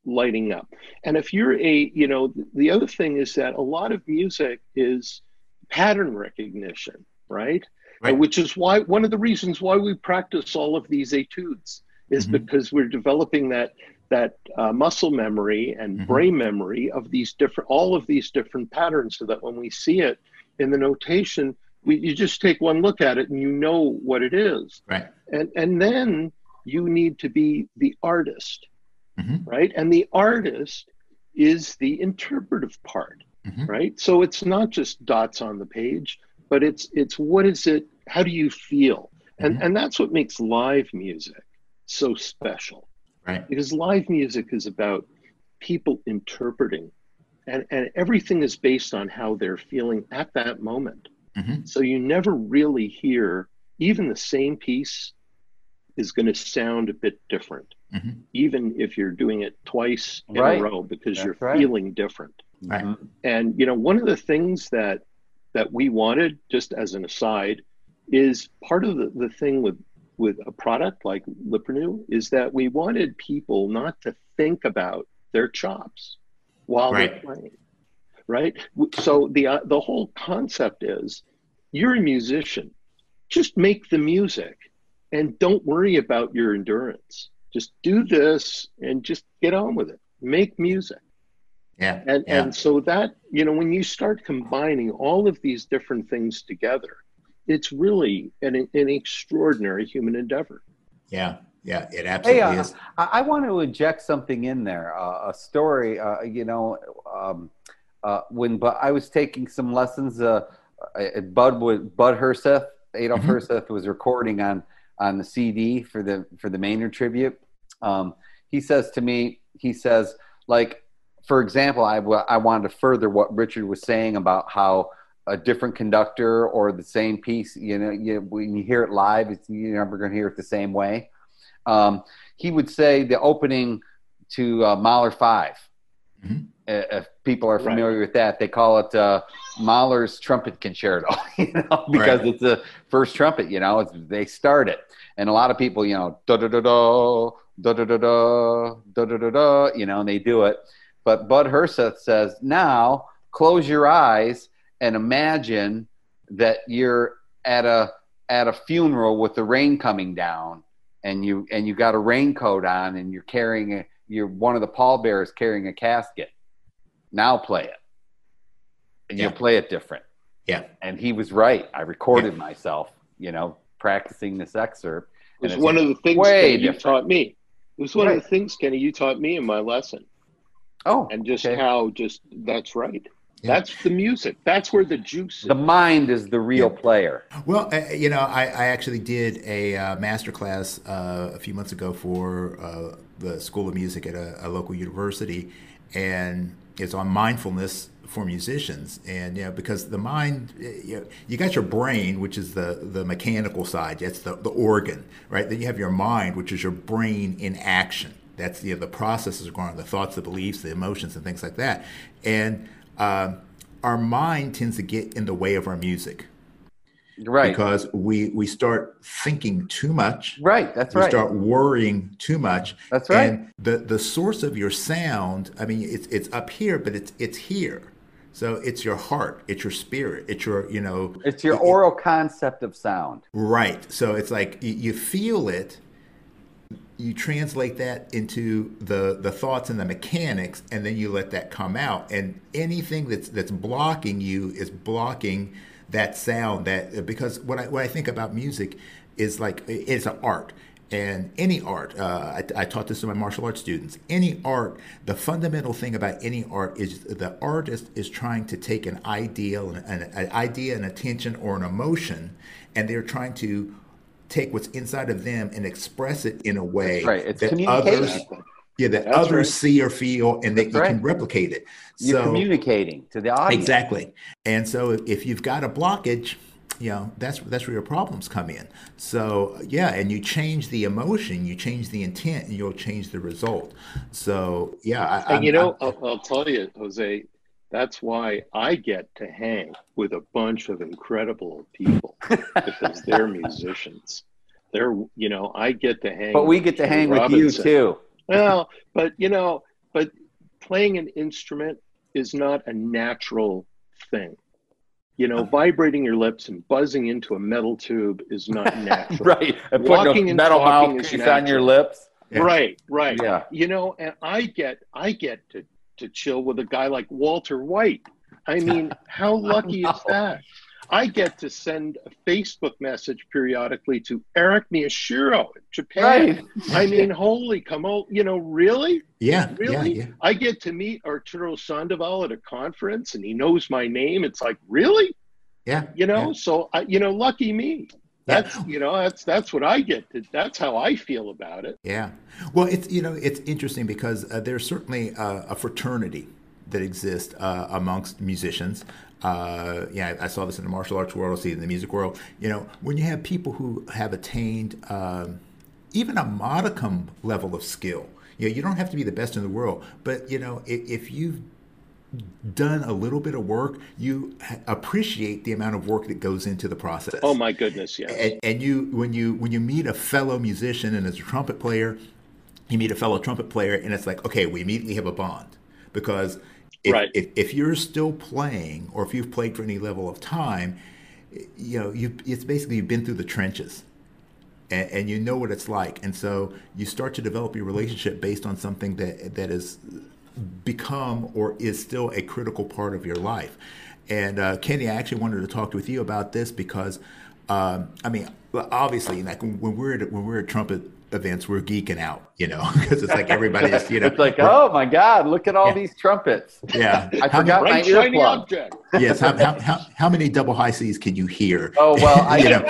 lighting up. And if you're the other thing is that a lot of music is pattern recognition, right? Which is why, one of the reasons why we practice all of these etudes is because we're developing that muscle memory and brain memory of these different patterns, so that when we see it in the notation, you just take one look at it and you know what it is. Right. And then you need to be the artist, right? And the artist is the interpretive part, right? So it's not just dots on the page, but it's what is it, how do you feel? And that's what makes live music so special. Right. Because live music is about people interpreting, and everything is based on how they're feeling at that moment. So you never really hear, even the same piece is going to sound a bit different, even if you're doing it twice in a row, because that's you're feeling different. Right. And, one of the things that we wanted, just as an aside, is part of the thing with a product like Liprenew is that we wanted people not to think about their chops while they're playing. Right? So the whole concept is, you're a musician, just make the music and don't worry about your endurance. Just do this and just get on with it. Make music. Yeah. And so that, when you start combining all of these different things together, it's really an extraordinary human endeavor. Yeah. Yeah, it absolutely is. I want to inject something in there, a story, when I was taking some lessons at Bud Herseth, Adolf Herseth was recording on the CD for the Maynard tribute. He says to me, like, for example, I wanted to further what Richard was saying about how a different conductor or the same piece, when you hear it live, you're never going to hear it the same way. He would say the opening to Mahler 5. If people are familiar with that, they call it Mahler's trumpet concerto, because it's the first trumpet. They start it, and a lot of people, da da da da da da da da da da da, and they do it. But Bud Herseth says, now close your eyes and imagine that you're at a funeral with the rain coming down, and you got a raincoat on, and you're carrying a. You're one of the pallbearers carrying a casket. Now play it. And you'll play it different. Yeah. And he was right. I recorded myself, practicing this excerpt. It was one of the things you taught me. It was one of the things, Kenny, you taught me in my lesson. Oh. And that's right. Yeah. That's the music. That's where the juice is. The mind is the real player. Well, I actually did a masterclass a few months ago for the School of Music at a local university, and it's on mindfulness for musicians. And because the mind, you got your brain, which is the mechanical side. That's the organ, right? Then you have your mind, which is your brain in action. That's the processes going on, the thoughts, the beliefs, the emotions, and things like that. And our mind tends to get in the way of our music, right? Because we start thinking too much, right? That's right. We start worrying too much, that's right. And the source of your sound, I mean, it's up here, but it's here. So it's your heart, it's your spirit, it's your it's your oral concept of sound, right? So it's like you feel it. You translate that into the thoughts and the mechanics, and then you let that come out. And anything that's blocking you is blocking that sound. Because what I think about music is, like, it's an art, And any art, I taught this to my martial arts students, any art, the fundamental thing about any art is the artist is trying to take an ideal, an idea, an attention, or an emotion, and they're trying to take what's inside of them and express it in a way that others see or feel, and that you can replicate it. You're communicating to the audience. Exactly. And so if you've got a blockage, you know, that's where your problems come in. So yeah, and you change the emotion, you change the intent, and you'll change the result. So yeah, I'll tell you, Jose, that's why I get to hang with a bunch of incredible people because they're musicians. They're, you know, I get to hang. But we get to hang with you too. Well, but you know, but playing an instrument is not a natural thing. You know, vibrating your lips and buzzing into a metal tube is not natural. Right. And walking a metal mouthpiece on your lips. Yeah. Right, right. Yeah. You know, and I get to chill with a guy like Walter White. I mean, how lucky is that? I get to send a Facebook message periodically to Eric Miyashiro in Japan. Right. I mean, holy come on, you know, really? Yeah. Really? Yeah, yeah. I get to meet Arturo Sandoval at a conference and he knows my name. It's like, really? Yeah. You know, yeah. So, you know, lucky me. That's, you know, that's what I get. That's how I feel about it. Yeah. Well, it's, you know, it's interesting because there's certainly a fraternity that exists amongst musicians. Yeah, I saw this in the martial arts world, I see it in the music world. You know, when you have people who have attained even a modicum level of skill, you know, you don't have to be the best in the world, but you know, if you've done a little bit of work, you appreciate the amount of work that goes into the process. Oh my goodness, yes. And you, when you meet a fellow musician and as a trumpet player, you meet a fellow trumpet player, and it's like, okay, we immediately have a bond because. If you're still playing, or if you've played for any level of time, you know, it's basically you've been through the trenches, and you know what it's like, and so you start to develop your relationship based on something that has become or is still a critical part of your life. And Kenny, I actually wanted to talk with you about this because, I mean, obviously, like when we're at trumpet events, we're geeking out, you know, because it's like everybody's, you know, it's like, oh my God, look at all these trumpets. Yeah, I forgot my earplug. Yes, how many double high C's can you hear? Oh well, I'm gonna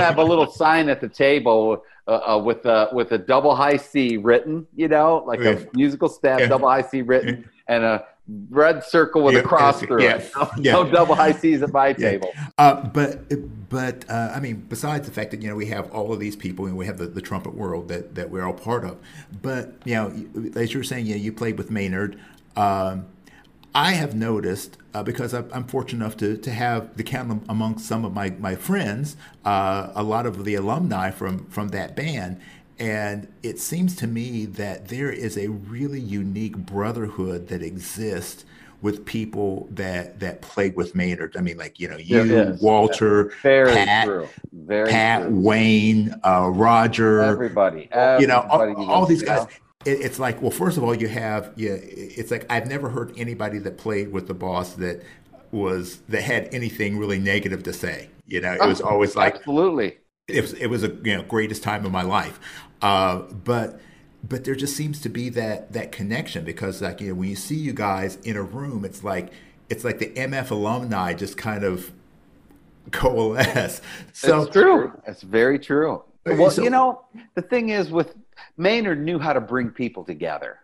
have a little sign at the table with a double high C written, you know, like a musical staff double high C written and a red circle with a cross through it. No double high C's at my table. But I mean, besides the fact that, you know, we have all of these people and we have the trumpet world that we're all part of. But, you know, as you were saying, you played with Maynard. I have noticed, because I'm fortunate enough to have the count amongst some of my friends, a lot of the alumni from that band. And it seems to me that there is a really unique brotherhood that exists with people that played with Maynard. I mean, like, you know, Walter, Pat, Wayne, Roger, everybody, you know, all these guys. It's like, well, first of all, it's like I've never heard anybody that played with the boss that had anything really negative to say. You know, it was always like, absolutely. It was a, you know, greatest time of my life, but there just seems to be that connection because, like, you know, when you see you guys in a room, it's like the MF alumni just kind of coalesce. So that's true. That's very true. Well, so, you know, the thing is with Maynard knew how to bring people together.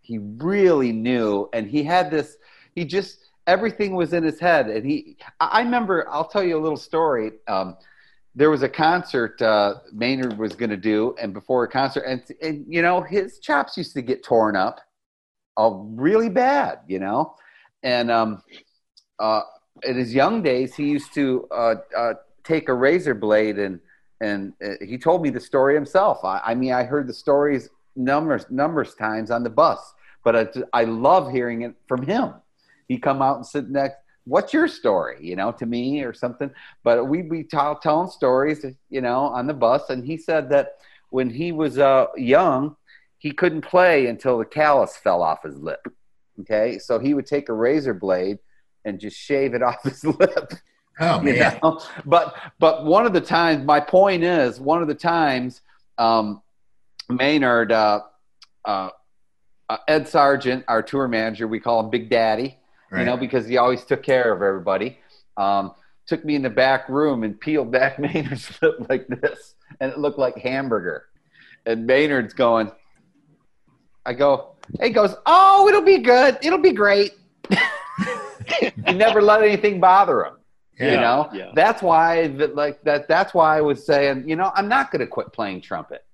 He really knew, and he had this. He just everything was in his head, and he. I remember. I'll tell you a little story. There was a concert Maynard was going to do, and before a concert, and you know, his chops used to get torn up really bad, you know. And in his young days, he used to take a razor blade, and he told me the story himself. I mean, I heard the stories numerous times on the bus, but I love hearing it from him. He'd come out and sit next. What's your story, you know, to me or something? But we'd be telling stories, you know, on the bus. And he said that when he was young, he couldn't play until the callus fell off his lip, okay? So he would take a razor blade and just shave it off his lip. Oh, man. You know? But one of the times, my point is, one of the times Maynard, Ed Sargent, our tour manager, we call him Big Daddy, right, you know, because he always took care of everybody. Took me in the back room and peeled back Maynard's lip like this, and it looked like hamburger. And Maynard's going, I go, he goes, oh, it'll be good. It'll be great. He never let anything bother him. Yeah, you know, yeah. That's why that's why I was saying, you know, I'm not going to quit playing trumpet.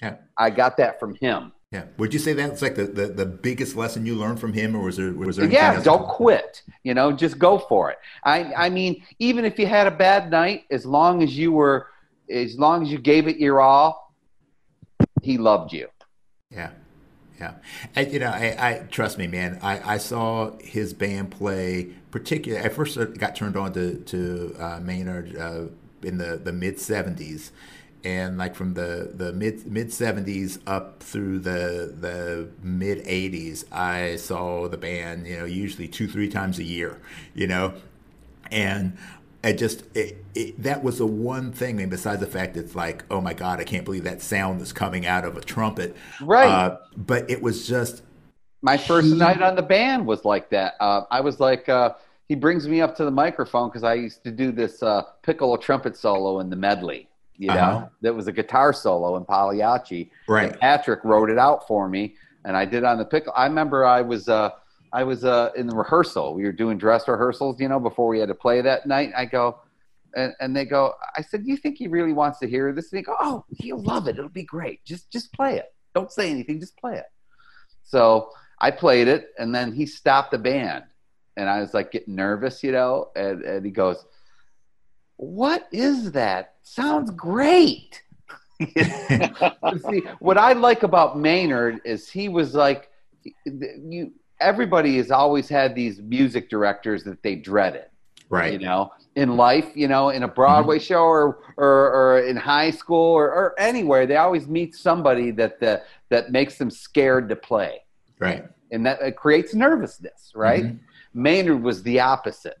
Yeah. I got that from him. Yeah. Would you say that's like the biggest lesson you learned from him, or was there anything else? Don't quit, you know, just go for it. I mean, even if you had a bad night, as long as you gave it your all, he loved you. Yeah. Yeah. And, you know, I trust me, man, I saw his band play, particularly, I first got turned on to Maynard in the mid-70s. And like from the mid-70s up through the mid-80s, I saw the band, you know, usually 2-3 times a year, you know. And I just, that was the one thing, and besides the fact it's like, oh my God, I can't believe that sound is coming out of a trumpet. Right. But it was just. My first night on the band was like that. I was like, he brings me up to the microphone because I used to do this piccolo trumpet solo in the medley. You know, that was a guitar solo in Pagliacci. Right. And Patrick wrote it out for me, and I did on the piccolo. I remember I was in the rehearsal. We were doing dress rehearsals, you know, before we had to play that night. I go, and they go, I said, do you think he really wants to hear this? And they go, oh, he'll love it. It'll be great. Just play it. Don't say anything. Just play it. So I played it, and then he stopped the band. And I was like getting nervous, you know, and he goes, what is that? Sounds great. See, what I like about Maynard is he was like, everybody has always had these music directors that they dreaded, right? You know, in life, you know, in a Broadway show or in high school or anywhere, they always meet somebody that makes them scared to play, right? And that it creates nervousness, right? Maynard was the opposite.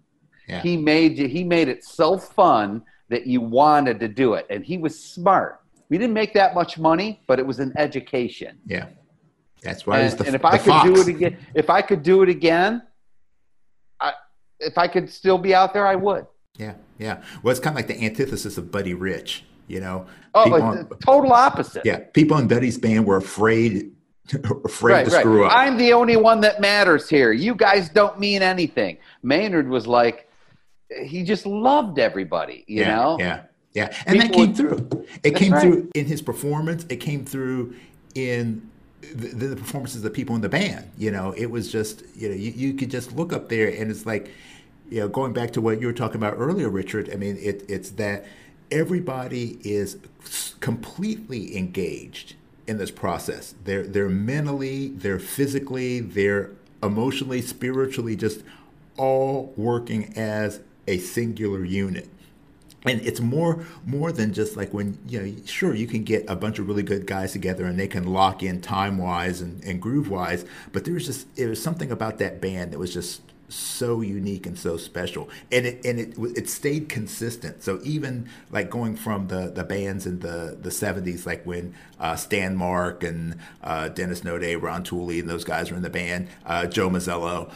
Yeah. He made it so fun that you wanted to do it, and he was smart. We didn't make that much money, but it was an education. Yeah. That's why. And if I could do it again, if I could still be out there, I would. Yeah. Yeah. Well, it's kind of like the antithesis of Buddy Rich, you know? Oh, the total opposite. Yeah. People in Buddy's band were afraid to screw up. I'm the only one that matters here. You guys don't mean anything. Maynard was like, he just loved everybody, you know? Yeah. Yeah. And that came through in his performance. It came through in the performances of the people in the band. You know, it was just, you know, you could just look up there, and it's like, you know, going back to what you were talking about earlier, Richard, I mean, it's that everybody is completely engaged in this process. They're mentally, they're physically, they're emotionally, spiritually, just all working as a singular unit. And it's more than just like when, you know, sure, you can get a bunch of really good guys together and they can lock in time-wise and groove-wise, but there was something about that band that was just so unique and so special. And it stayed consistent. So even like going from the bands in the 70s, like when Stan Mark and Dennis Noday, Ron Tooley, and those guys were in the band, Joe Mazzello,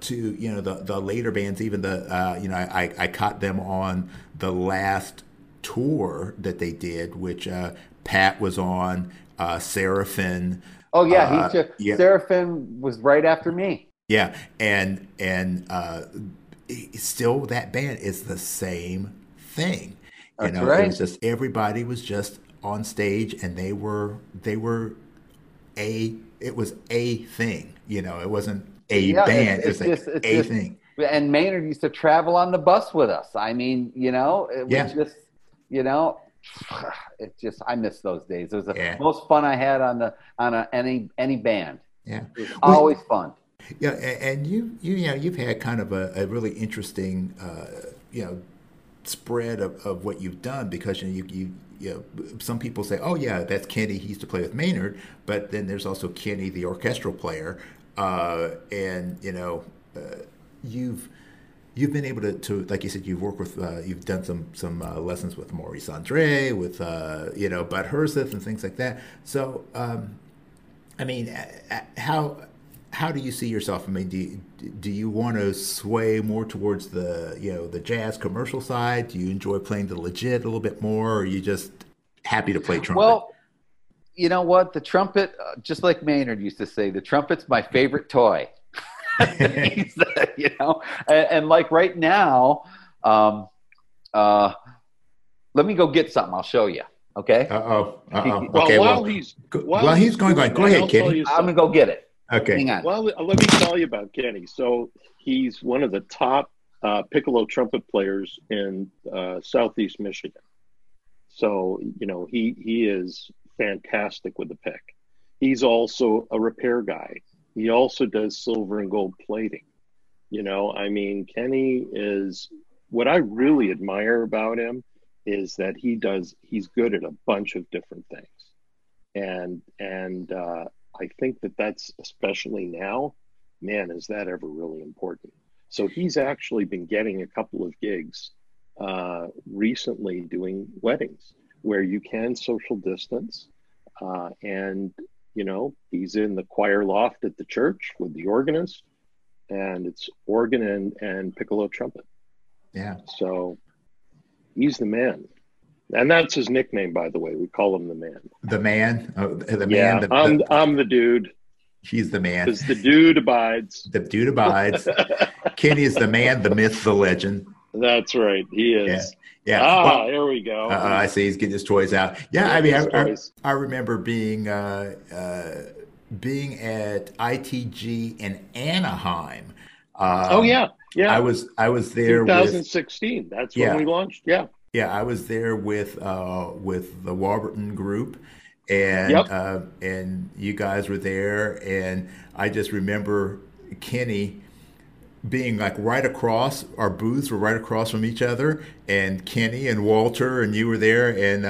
to, you know, the later bands, even the, you know, I caught them on the last tour that they did, which Pat was on, Seraphin. Oh, yeah. Seraphin was right after me. Yeah, and still that band is the same thing. You know, right. It was just everybody was just on stage, and it was a thing. You know, it wasn't a band. It's just a thing. And Maynard used to travel on the bus with us. I mean, you know, it was just, you know, it's just, I miss those days. It was the most fun I had on any band. Yeah, it was always fun. Yeah, and you know, you've had kind of a really interesting you know, spread of what you've done, because you know, some people say, oh yeah, that's Kenny, he used to play with Maynard, but then there's also Kenny the orchestral player, and you know, you've you've been able to, like you said, you've worked with, you've done some lessons with Maurice André, with, Bud Herseth and things like that. So, how do you see yourself? I mean, do you want to sway more towards the jazz commercial side? Do you enjoy playing the legit a little bit more, or are you just happy to play trumpet? Well, you know what? The trumpet, just like Maynard used to say, the trumpet's my favorite toy. And like right now, let me go get something. I'll show you. Okay. Okay. While he's going, go ahead, Kenny. I'm gonna go get it. Okay. Hang on. Well, let me tell you about Kenny. So he's one of the top piccolo trumpet players in Southeast Michigan. So, he is fantastic with the pick. He's also a repair guy. He also does silver and gold plating. Kenny is, what I really admire about him is that he's good at a bunch of different things. And I think that's especially now, man, is that ever really important. So he's actually been getting a couple of gigs recently doing weddings where you can social distance. He's in the choir loft at the church with the organist, and it's organ and piccolo trumpet. Yeah. So he's the man. And that's his nickname, by the way. We call him the man. The man? Oh, the man. Yeah, I'm the dude. He's the man. Because the dude abides. The dude abides. Kenny is the man, the myth, the legend. That's right. He is. Yeah. There we go. I see. He's getting his toys out. Yeah, I remember being being at ITG in Anaheim. Yeah. I was there. 2016. That's when we launched. Yeah. Yeah, I was there with the Warburton group, and and you guys were there, and I just remember Kenny being like right across. Our booths were right across from each other, and Kenny and Walter and you were there, and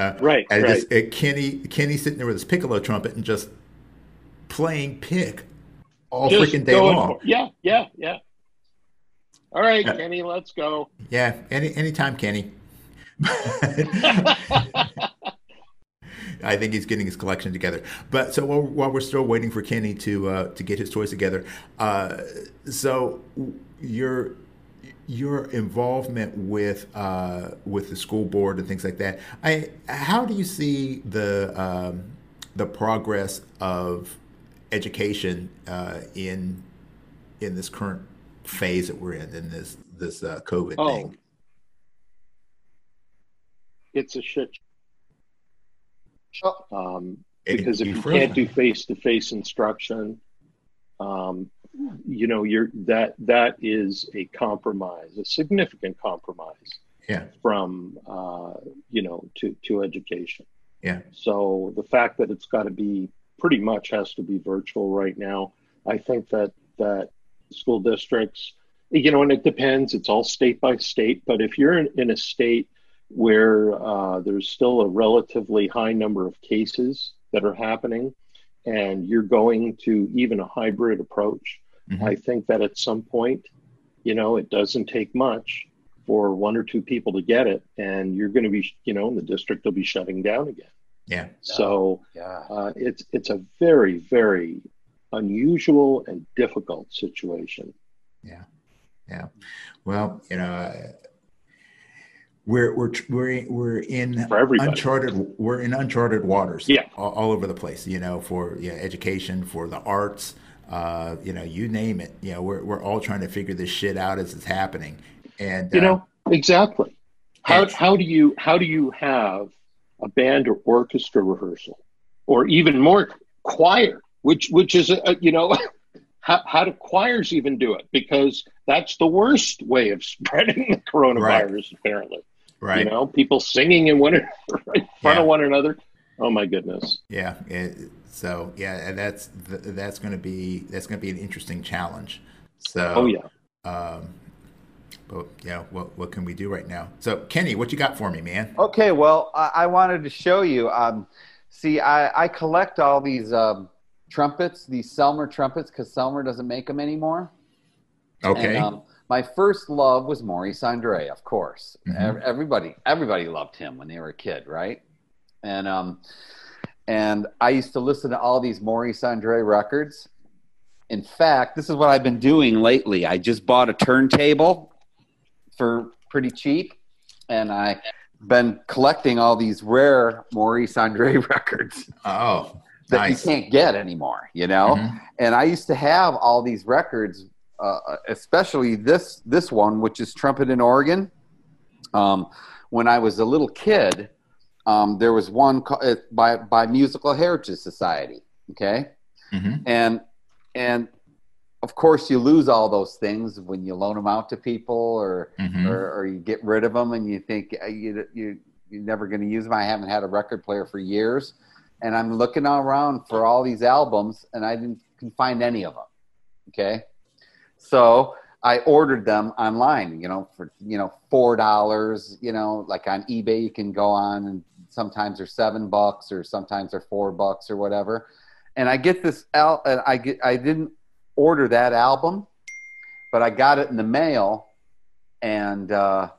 Kenny sitting there with his piccolo trumpet and just playing pick all freaking day long. Yeah. All right, Kenny, let's go. Yeah, anytime, Kenny. I think he's getting his collection together. But so while we're still waiting for Kenny to get his toys together, so your involvement with the school board and things like that, how do you see the progress of education in this current phase that we're in this COVID thing? It's a shit show because if you can't do face-to-face instruction, that is a compromise, a significant compromise. Yeah. From to education. Yeah. So the fact that it's got to be pretty much has to be virtual right now. I think that school districts, and it depends. It's all state by state, but if you're in a state where there's still a relatively high number of cases that are happening, and you're going to even a hybrid approach, mm-hmm. I think that at some point, it doesn't take much for one or two people to get it, and you're going to be, and the district will be shutting down again. Yeah. So yeah. It's a very, very unusual and difficult situation. Yeah. Yeah. Well, We're in uncharted waters. Yeah. all over the place. For education, for the arts, you name it. We're all trying to figure this shit out as it's happening. And exactly. How do you have a band or orchestra rehearsal, or even more choir, which is how do choirs even do it? Because that's the worst way of spreading the coronavirus, right. Apparently. Right. People singing in front of one another. Oh my goodness. Yeah. And that's going to be an interesting challenge. So. Oh yeah. What can we do right now? So Kenny, what you got for me, man? Okay. Well, I wanted to show you. I collect all these trumpets, these Selmer trumpets, because Selmer doesn't make them anymore. Okay. And, My first love was Maurice André, of course. Mm-hmm. Everybody loved him when they were a kid, right? And I used to listen to all these Maurice André records. In fact, this is what I've been doing lately. I just bought a turntable for pretty cheap, and I've been collecting all these rare Maurice André records. Oh, that nice. You can't get anymore, you know? Mm-hmm. And I used to have all these records, especially this one, which is Trumpet in Oregon. When I was a little kid, there was one by Musical Heritage Society, okay? Mm-hmm. And of course, you lose all those things when you loan them out to people, or mm-hmm. or you get rid of them, and you think you're never going to use them. I haven't had a record player for years, and I'm looking all around for all these albums, and I couldn't find any of them. Okay, so I ordered them online, for $4, like on eBay. You can go on, and sometimes they're $7, or sometimes they're $4, or whatever. And I get this out, and I didn't order that album, but I got it in the mail, and I'm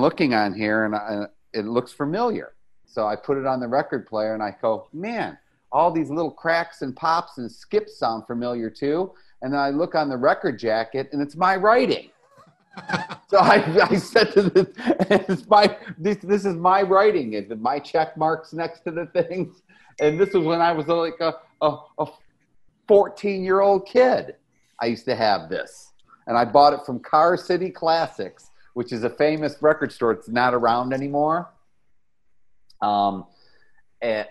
looking on here, and it looks familiar. So I put it on the record player, and I go, man, all these little cracks and pops and skips sound familiar too. And then I look on the record jacket, and it's my writing. So I said to them, this is my writing, and my check marks next to the things. And this was when I was like a 14-year-old kid. I used to have this. And I bought it from Car City Classics, which is a famous record store. It's not around anymore. And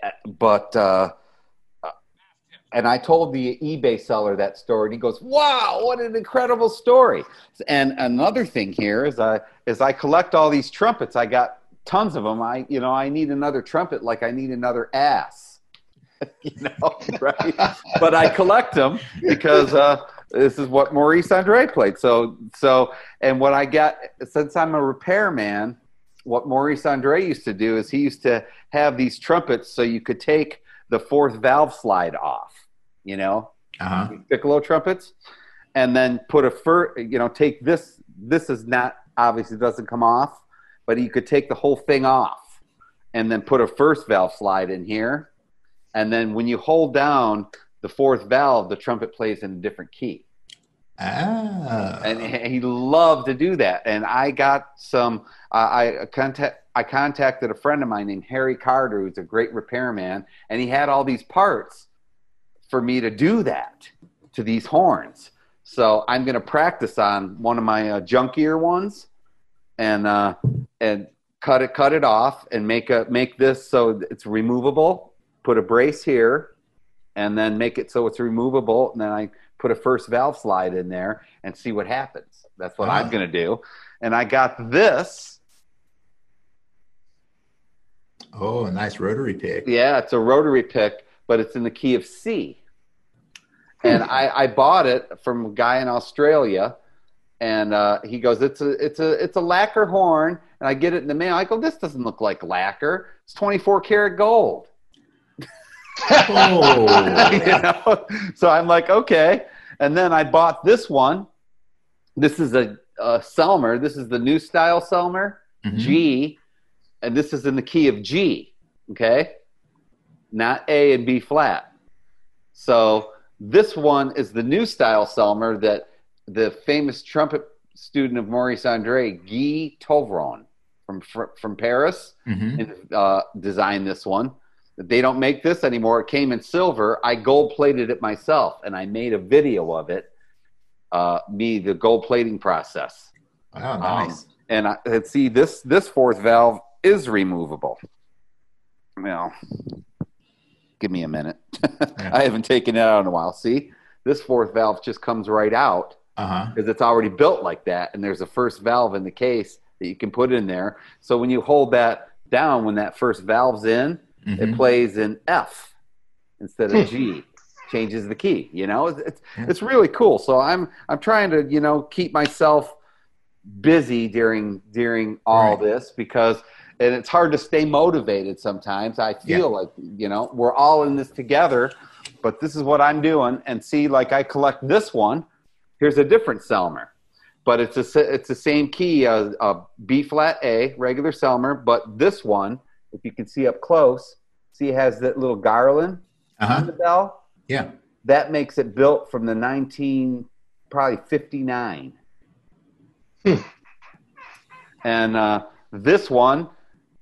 I told the eBay seller that story, and he goes, wow, what an incredible story. And another thing here is I collect all these trumpets. I got tons of them. I need another trumpet like I need another ass, right? But I collect them because this is what Maurice André played. So and what I got, since I'm a repairman, what Maurice André used to do is he used to have these trumpets so you could take the fourth valve slide off. Uh-huh. Piccolo trumpets, and then put take this. This is not, obviously doesn't come off, but you could take the whole thing off and then put a first valve slide in here. And then when you hold down the fourth valve, the trumpet plays in a different key. Ah. And he loved to do that. And I got some, I contacted a friend of mine named Harry Carter, who's a great repairman, and he had all these parts for me to do that to these horns. So I'm going to practice on one of my junkier ones, and cut it off, and make this so it's removable. Put a brace here, and then make it so it's removable. And then I put a first valve slide in there and see what happens. That's what I'm going to do. And I got this. Oh, a nice rotary pick. Yeah, it's a rotary pick, but it's in the key of C. And I bought it from a guy in Australia, and he goes, "It's a lacquer horn." And I get it in the mail. I go, "This doesn't look like lacquer. It's 24 karat gold." Oh. So I'm like, okay. And then I bought this one. This is a Selmer. This is the new style Selmer, mm-hmm. G. And this is in the key of G, okay? Not A and B flat. So this one is the new style Selmer that the famous trumpet student of Maurice André, Guy Tovron from Paris, mm-hmm. Designed this one. They don't make this anymore. It came in silver. I gold-plated it myself, and I made a video of it, the gold-plating process. Wow, nice. And see, this fourth valve is removable. Well, give me a minute. Yeah. I haven't taken it out in a while. See, this fourth valve just comes right out because it's already built like that, and there's a first valve in the case that you can put in there. So when you hold that down, when that first valve's in, mm-hmm. it plays in F instead of G. Changes the key. It's really cool. So I'm trying to keep myself busy during all this, because and it's hard to stay motivated sometimes. I feel like we're all in this together, but this is what I'm doing. And see, like I collect this one. Here's a different Selmer, but it's the same key, B-flat A, regular Selmer, but this one, if you can see up close, see it has that little garland on the bell? Yeah. That makes it built from the 1959. And this one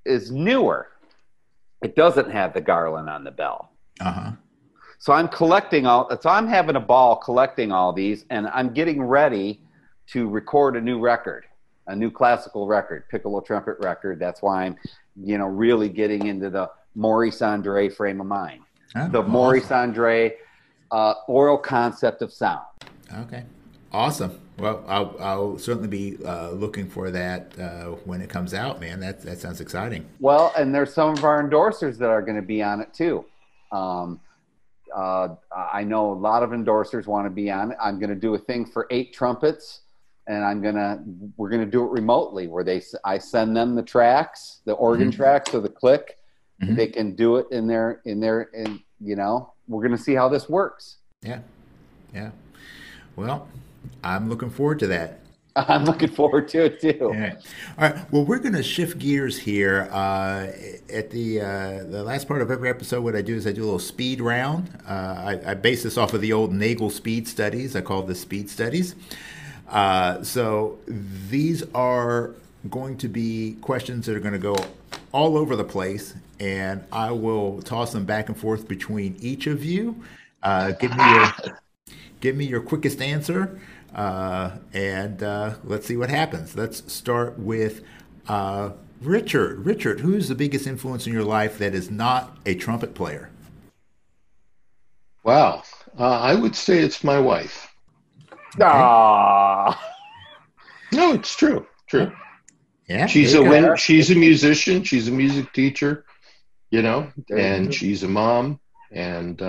is newer. It doesn't have the garland on the bell. So I'm collecting all, so I'm having a ball collecting all these, and I'm getting ready to record a new record, a new classical record, piccolo trumpet record. That's why I'm, you know, really getting into the Maurice André frame of mind. Maurice André oral concept of sound. Okay, awesome. Well, I'll certainly be looking for that when it comes out, man. That sounds exciting. Well, and there's some of our endorsers that are going to be on it too. I know a lot of endorsers want to be on it. I'm going to do a thing for 8 trumpets, and we're going to do it remotely, where I send them the tracks, the organ tracks or the click. They can do it in their, you know, we're going to see how this works. Yeah. Yeah. Well, I'm looking forward to that. I'm looking forward to it too. Yeah. All right. Well, we're going to shift gears here. At the last part of every episode, what I do is I do a little speed round. I base this off of the old Nagel speed studies. I call this speed studies. So these are going to be questions that are going to go all over the place, and I will toss them back and forth between each of you. Give me your quickest answer, and let's see what happens. Let's start with Richard. Richard, who's the biggest influence in your life that is not a trumpet player? Wow. I would say it's my wife. Aww. No, it's true. True. Yeah, she's a musician, she's a music teacher, you know, and she's a mom, and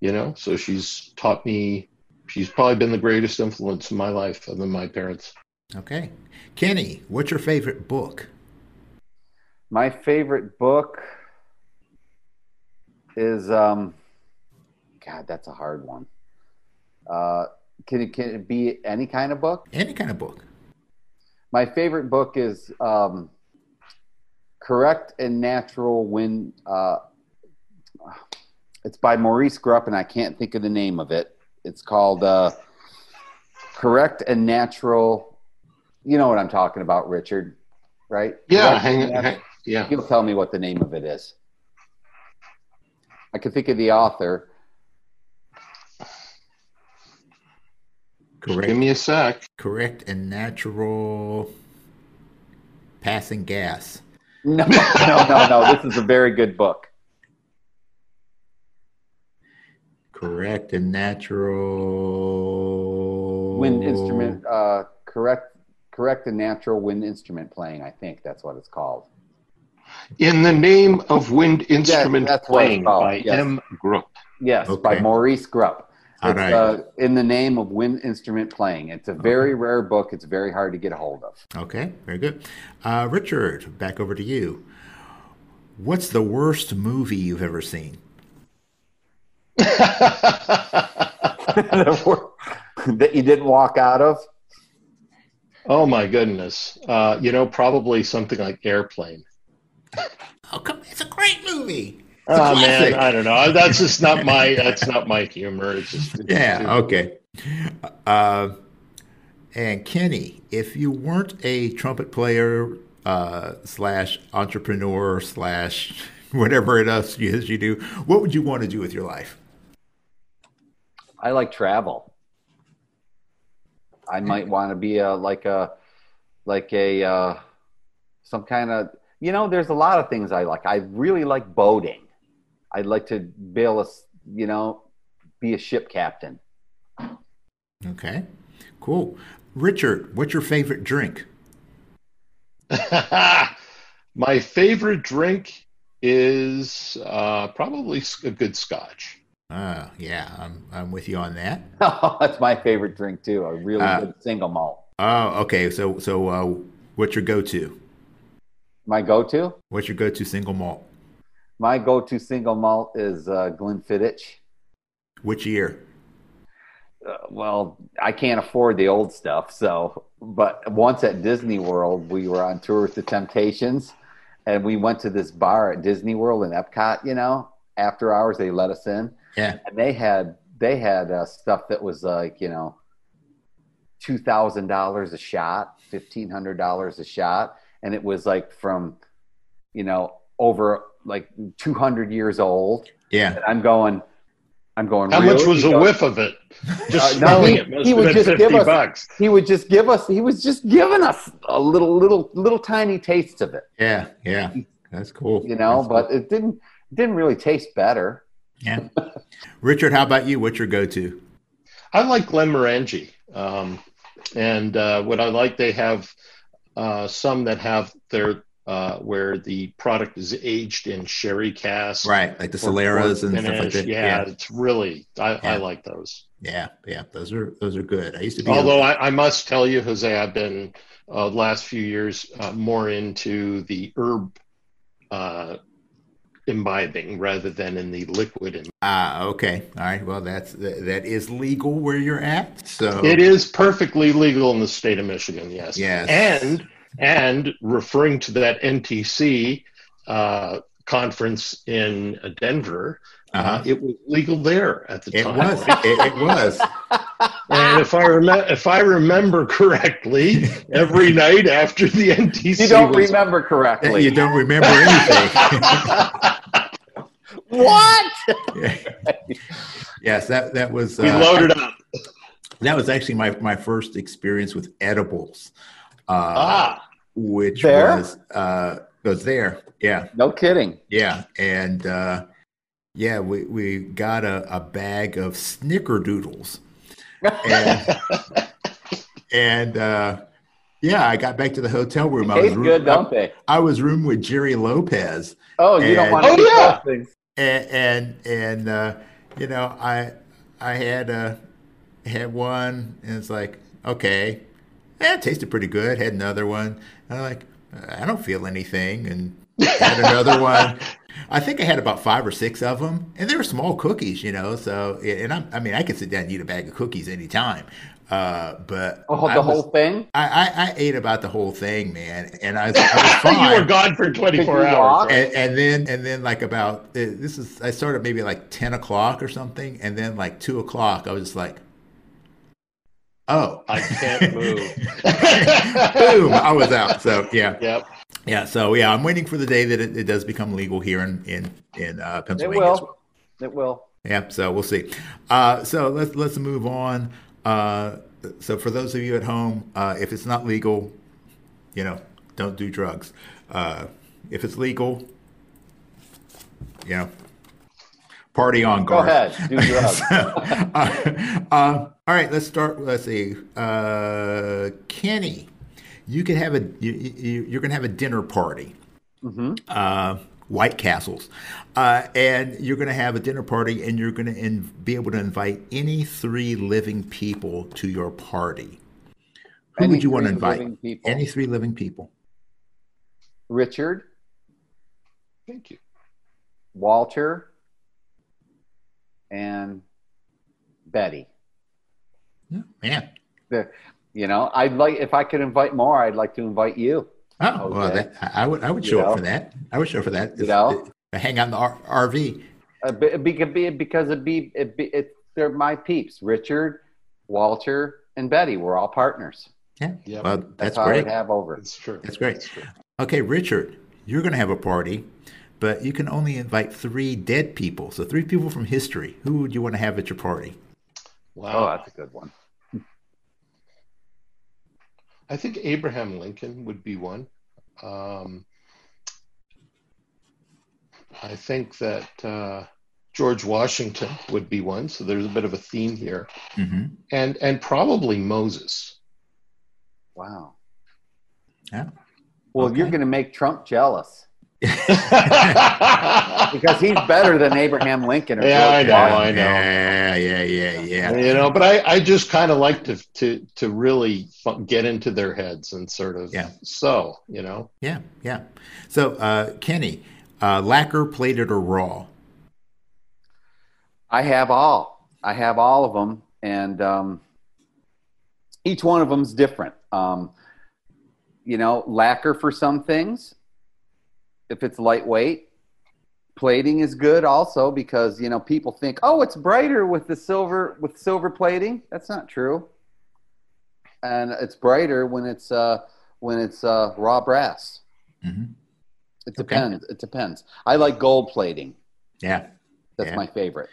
you know, so she's taught me. She's probably been the greatest influence in my life, other than my parents. Okay, Kenny, what's your favorite book? My favorite book is God, that's a hard one. Can it be any kind of book? Any kind of book. My favorite book is Correct and Natural Wind. It's by Maurice Grupp, and I can't think of the name of it. It's called Correct and Natural. You know what I'm talking about, Richard, right? Yeah. Yeah. You'll tell me what the name of it is. I can think of the author. Correct. Give me a sec. Correct and Natural Passing Gas. No. This is a very good book. Correct and Natural Wind Instrument. Correct and Natural Wind Instrument Playing. I think that's what it's called. In the Name of Wind Instrument Playing by M. Grupp. Yes, okay. By Maurice Grupp. It's, right. In the Name of Wind Instrument Playing. It's a very rare book. It's very hard to get a hold of. Okay, very good. Richard, back over to you. What's the worst movie you've ever seen? That you didn't walk out of? Oh, my goodness. You know, probably something like Airplane. Oh, come on. It's a great movie. Oh man, I don't know. That's just not my. That's not my humor. It's just okay. And Kenny, if you weren't a trumpet player slash entrepreneur slash whatever it else is you do, what would you want to do with your life? I like travel. I might want to be some kind of. You know, there's a lot of things I like. I really like boating. I'd like to be able to, you know, be a ship captain. Okay, cool. Richard, what's your favorite drink? My favorite drink is probably a good scotch. Yeah, I'm with you on that. That's my favorite drink too. A really good single malt. Oh, okay. So what's your go-to? My go-to? What's your go-to single malt? My go-to single malt is Glenfiddich. Which year? well, I can't afford the old stuff. So, but once at Disney World, we were on tour with the Temptations, and we went to this bar at Disney World in Epcot, you know, after hours, they let us in. Yeah. And they had stuff that was like, you know, $2,000 a shot, $1,500 a shot. And it was like from, you know, over like 200 years old. Yeah. And I'm going. How much was a whiff of it? Just smelling it. He would just give us. He was just giving us a little tiny taste of it. Yeah, yeah, that's cool. You know, but it didn't really taste better. Yeah. Richard, how about you? What's your go-to? I like Glen Morangi, and what I like, they have some that have their. Where the product is aged in sherry cask, right? Like the Soleras and stuff like that. Yeah, yeah. It's really I like those. Yeah, yeah, those are good. I used to be. Although I must tell you, Jose, I've been the last few years more into the herb imbibing rather than in the liquid imbibing. Ah, okay, all right. Well, that is legal where you're at. So it is perfectly legal in the state of Michigan. Yes. Yes. And referring to that NTC conference in Denver, it was legal there at the time. It was. And if I remember correctly, every night after the NTC, remember correctly. You don't remember anything. What? Yes, that was. We loaded up. That was actually my first experience with edibles. Which there? was there. Yeah. No kidding. Yeah. And, we got a bag of snickerdoodles and I got back to the hotel room. I was room with Jerry Lopez. Oh, you don't want to do those things. I had one, and it's like, okay. It tasted pretty good. Had another one. And I'm like, I don't feel anything. And had another one. I think I had about 5 or 6 of them. And they were small cookies, you know. So, and I could sit down and eat a bag of cookies anytime. Whole thing? I ate about the whole thing, man. And I was fine. You were gone for 24 hours. And then like about, I started maybe like 10 o'clock or something. And then like 2 o'clock, I was just like, oh, I can't move. Boom, I was out. So yeah. Yep. Yeah. So yeah, I'm waiting for the day that it does become legal here in Pennsylvania. It will. Well. It will. Yep. So we'll see. So let's move on. So for those of you at home, if it's not legal, you know, don't do drugs. If it's legal, you know, party on, Garth. Go ahead. Do drugs. All right, let's start. Let's see, Kenny, you're gonna have a dinner party, White Castles, and you're gonna have a dinner party, and you're gonna be able to invite any 3 living people to your party. Who would you want to invite? Any 3 living people. Richard. Thank you. Walter. And Betty. Yeah, man. You know, I'd like, if I could invite more, I'd like to invite you. Oh, okay. Well, I would show up for that. I would show up for that. You know, hang on the RV. They're my peeps. Richard, Walter, and Betty. We're all partners. Yeah, yep. Well, that's great. That's how I have over. It's true. That's great. That's true. Okay, Richard, you're going to have a party, but you can only invite 3 dead people. So 3 people from history. Who would you want to have at your party? Wow, oh, that's a good one. I think Abraham Lincoln would be one. I think that George Washington would be one. So there's a bit of a theme here, and probably Moses. Wow. Yeah. Well, okay. You're going to make Trump jealous. Because he's better than Abraham Lincoln. I know. Yeah. You know, but I just kind of like to really get into their heads and sort of. Yeah. So you know. Yeah. So Kenny, lacquer, plated, or raw? I have all of them, And each one of them is different. You know, lacquer for some things, if it's lightweight. Plating is good also, because, you know, people think, oh, it's brighter with the silver, with silver plating. That's not true. And it's brighter when it's raw brass. Mm-hmm. It depends. Okay. It depends. I like gold plating. Yeah. That's my favorite.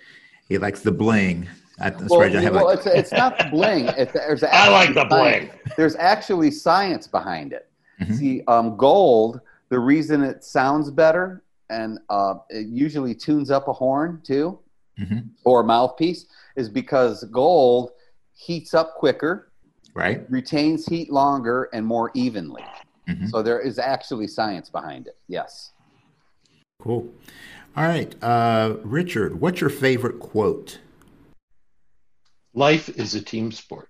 He likes the bling. It's not the bling. I like the bling. There's actually science behind it. Mm-hmm. See, gold, the reason it sounds better, and it usually tunes up a horn too, mm-hmm. or a mouthpiece, is because gold heats up quicker, right? Retains heat longer and more evenly. Mm-hmm. So there is actually science behind it. Yes. Cool. All right. Richard, what's your favorite quote? Life is a team sport.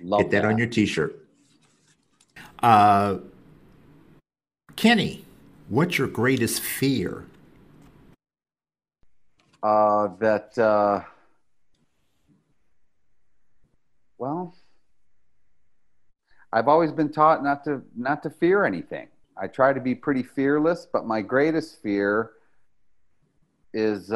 Love Get that on your t-shirt. Kenny, what's your greatest fear? Well, I've always been taught not to fear anything. I try to be pretty fearless, but my greatest fear is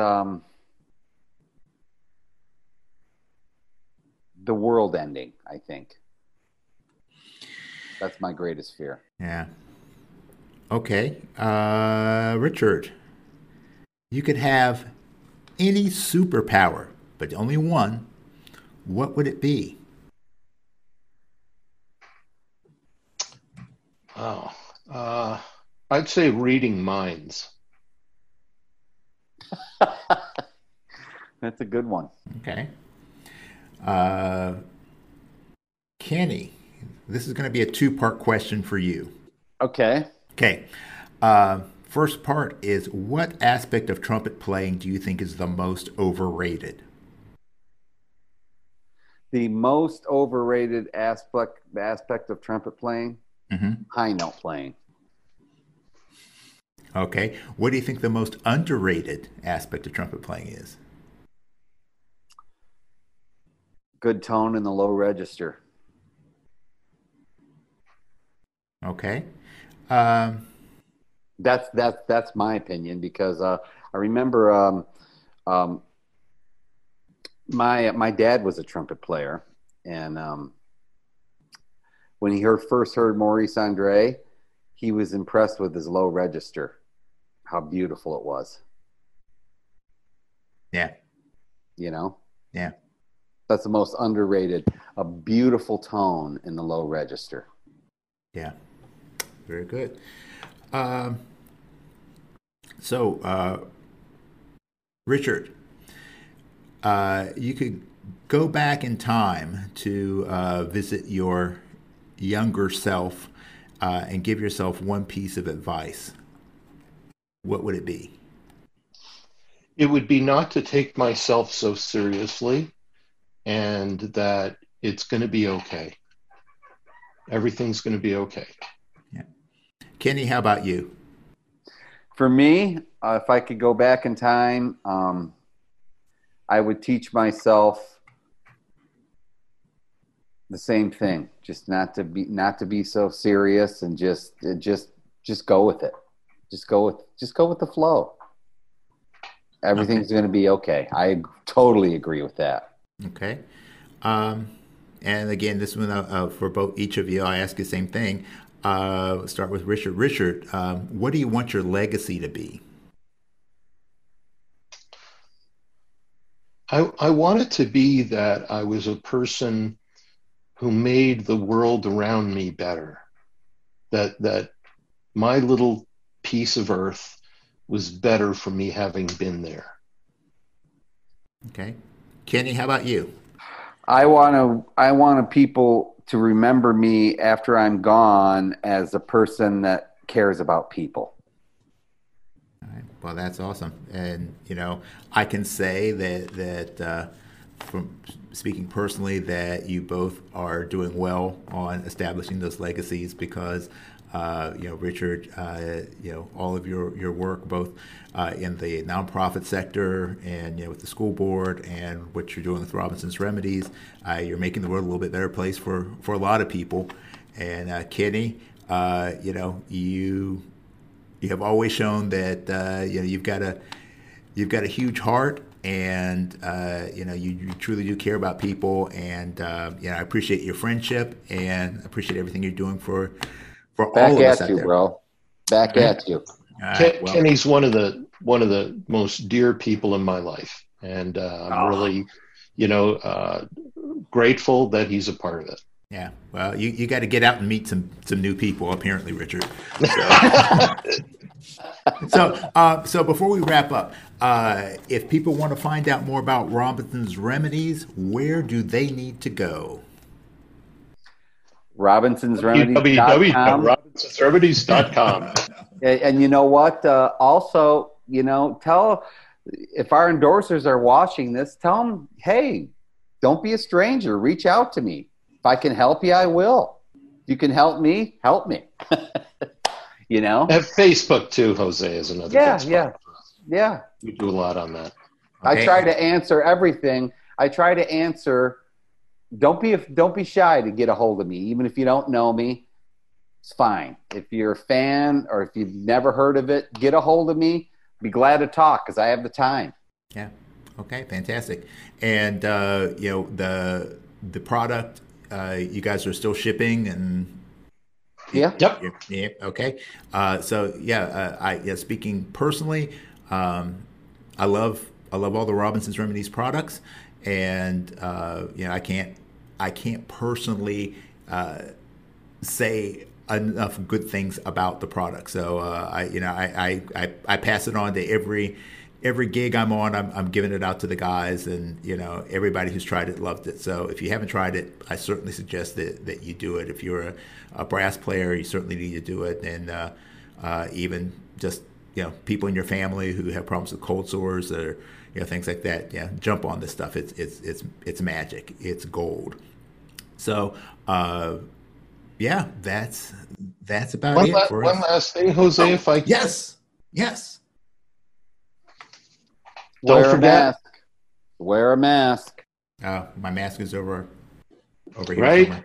the world ending, I think. That's my greatest fear. Yeah. Okay. Richard, you could have any superpower, but only one. What would it be? Oh. I'd say reading minds. That's a good one. Okay. Kenny, this is going to be a two-part question for you. Okay. Okay. First part is, what aspect of trumpet playing do you think is the most overrated? The most overrated aspect of trumpet playing? Mm-hmm. High note playing. Okay. What do you think the most underrated aspect of trumpet playing is? Good tone in the low register. Okay. That's my opinion, because I remember my dad was a trumpet player, and when he first heard Maurice André, he was impressed with his low register, how beautiful it was. Yeah. You know? Yeah. That's the most underrated, a beautiful tone in the low register. Yeah. Very good. Richard, you could go back in time to visit your younger self and give yourself one piece of advice, what would it be? It would be not to take myself so seriously, and that it's going to be okay. Everything's going to be okay. Yeah. Kenny, how about you? For me, if I could go back in time, I would teach myself the same thing, just not to be so serious, and just go with it. Just go with the flow. Everything's going to be okay. I totally agree with that. Okay. And again, this one for both each of you, I ask the same thing. Start with Richard. Richard, what do you want your legacy to be? I want it to be that I was a person who made the world around me better, that my little piece of earth was better for me having been there. Okay. Kenny, how about you? I want people to remember me after I'm gone as a person that cares about people. All right. Well, that's awesome. And, you know, I can say that from speaking personally, that you both are doing well on establishing those legacies, because Richard, all of your work, both in the nonprofit sector and with the school board and what you're doing with Robinson's Remedies. You're making the world a little bit better place for a lot of people. And Kenny, you have always shown that you've got a huge heart. And, you truly do care about people. And, I appreciate your friendship and appreciate everything you're doing for all of us out there. Back at you, bro. Back at you. Kenny's one of the most dear people in my life. And I'm really, grateful that he's a part of it. Yeah. Well, you got to get out and meet some new people, apparently, Richard. So before we wrap up, if people want to find out more about Robinson's Remedies, where do they need to go? Robinson's Remedies. www.robinsonsremedies.com. And you know what? Also, tell if our endorsers are watching this, tell them, hey, don't be a stranger. Reach out to me. If I can help you, I will. If you can help me, help me. And Facebook too, Jose, is another thing. Yeah. We do a lot on that. Okay. I try to answer everything. Don't be shy to get a hold of me, even if you don't know me. It's fine. If you're a fan or if you've never heard of it, get a hold of me. Be glad to talk because I have the time. Yeah. Okay. Fantastic. And the product, you guys are still shipping and. Yeah. Yep. Yeah. Okay. Speaking personally, I love all the Robinson's Remedies products, and I can't personally say enough good things about the product. So I pass it on to every gig I'm on. I'm giving it out to the guys, and everybody who's tried it loved it. So if you haven't tried it, I certainly suggest that you do it. If you're a brass player, you certainly need to do it. And even just people in your family who have problems with cold sores or things like that, jump on this stuff. It's magic. It's gold. So that's about it. One last thing, Jose. Oh, if I can. Yes. Wear a mask. My mask is over here. Right? Somewhere.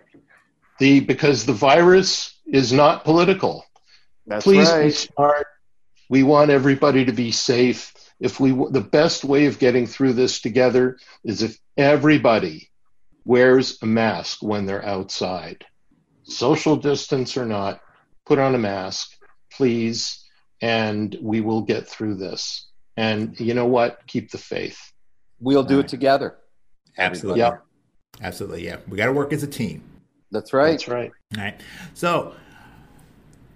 Because the virus is not political. That's Please right. be smart. We want everybody to be safe. The best way of getting through this together is if everybody wears a mask when they're outside. Social distance or not, put on a mask, please, and we will get through this. And you know what? Keep the faith. We'll do it together. Absolutely. Yeah. Absolutely. Yeah. We got to work as a team. That's right. That's right. All right. So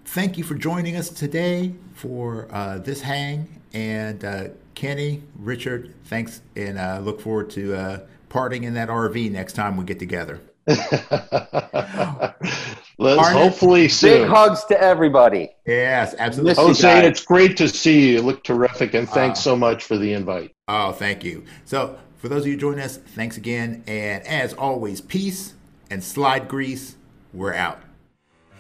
thank you for joining us today for this hang. And Kenny, Richard, thanks. And I look forward to partying in that RV next time we get together. Hopefully soon. Big hugs to everybody. Yes, absolutely. Jose, it's great to see you. You look terrific, and thanks so much for the invite. Oh, thank you. So for those of you joining us, thanks again. And as always, peace and slide grease. We're out.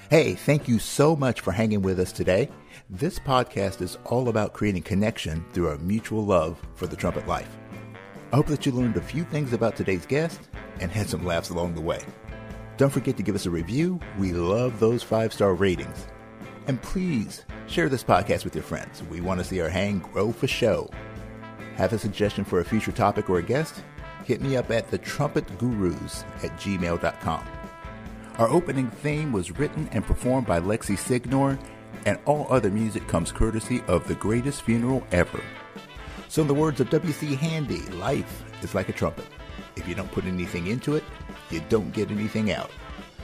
Hey, thank you so much for hanging with us today. This podcast is all about creating connection through our mutual love for the trumpet life. I hope that you learned a few things about today's guest and had some laughs along the way. Don't forget to give us a review. We love those 5-star ratings. And please share this podcast with your friends. We want to see our hang grow for show. Have a suggestion for a future topic or a guest? Hit me up at thetrumpetgurus@gmail.com. Our opening theme was written and performed by Lexi Signor, and all other music comes courtesy of The Greatest Funeral Ever. So in the words of W.C. Handy, life is like a trumpet. If you don't put anything into it, you don't get anything out.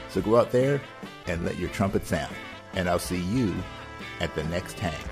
So go out there and let your trumpet sound. And I'll see you at the next hang.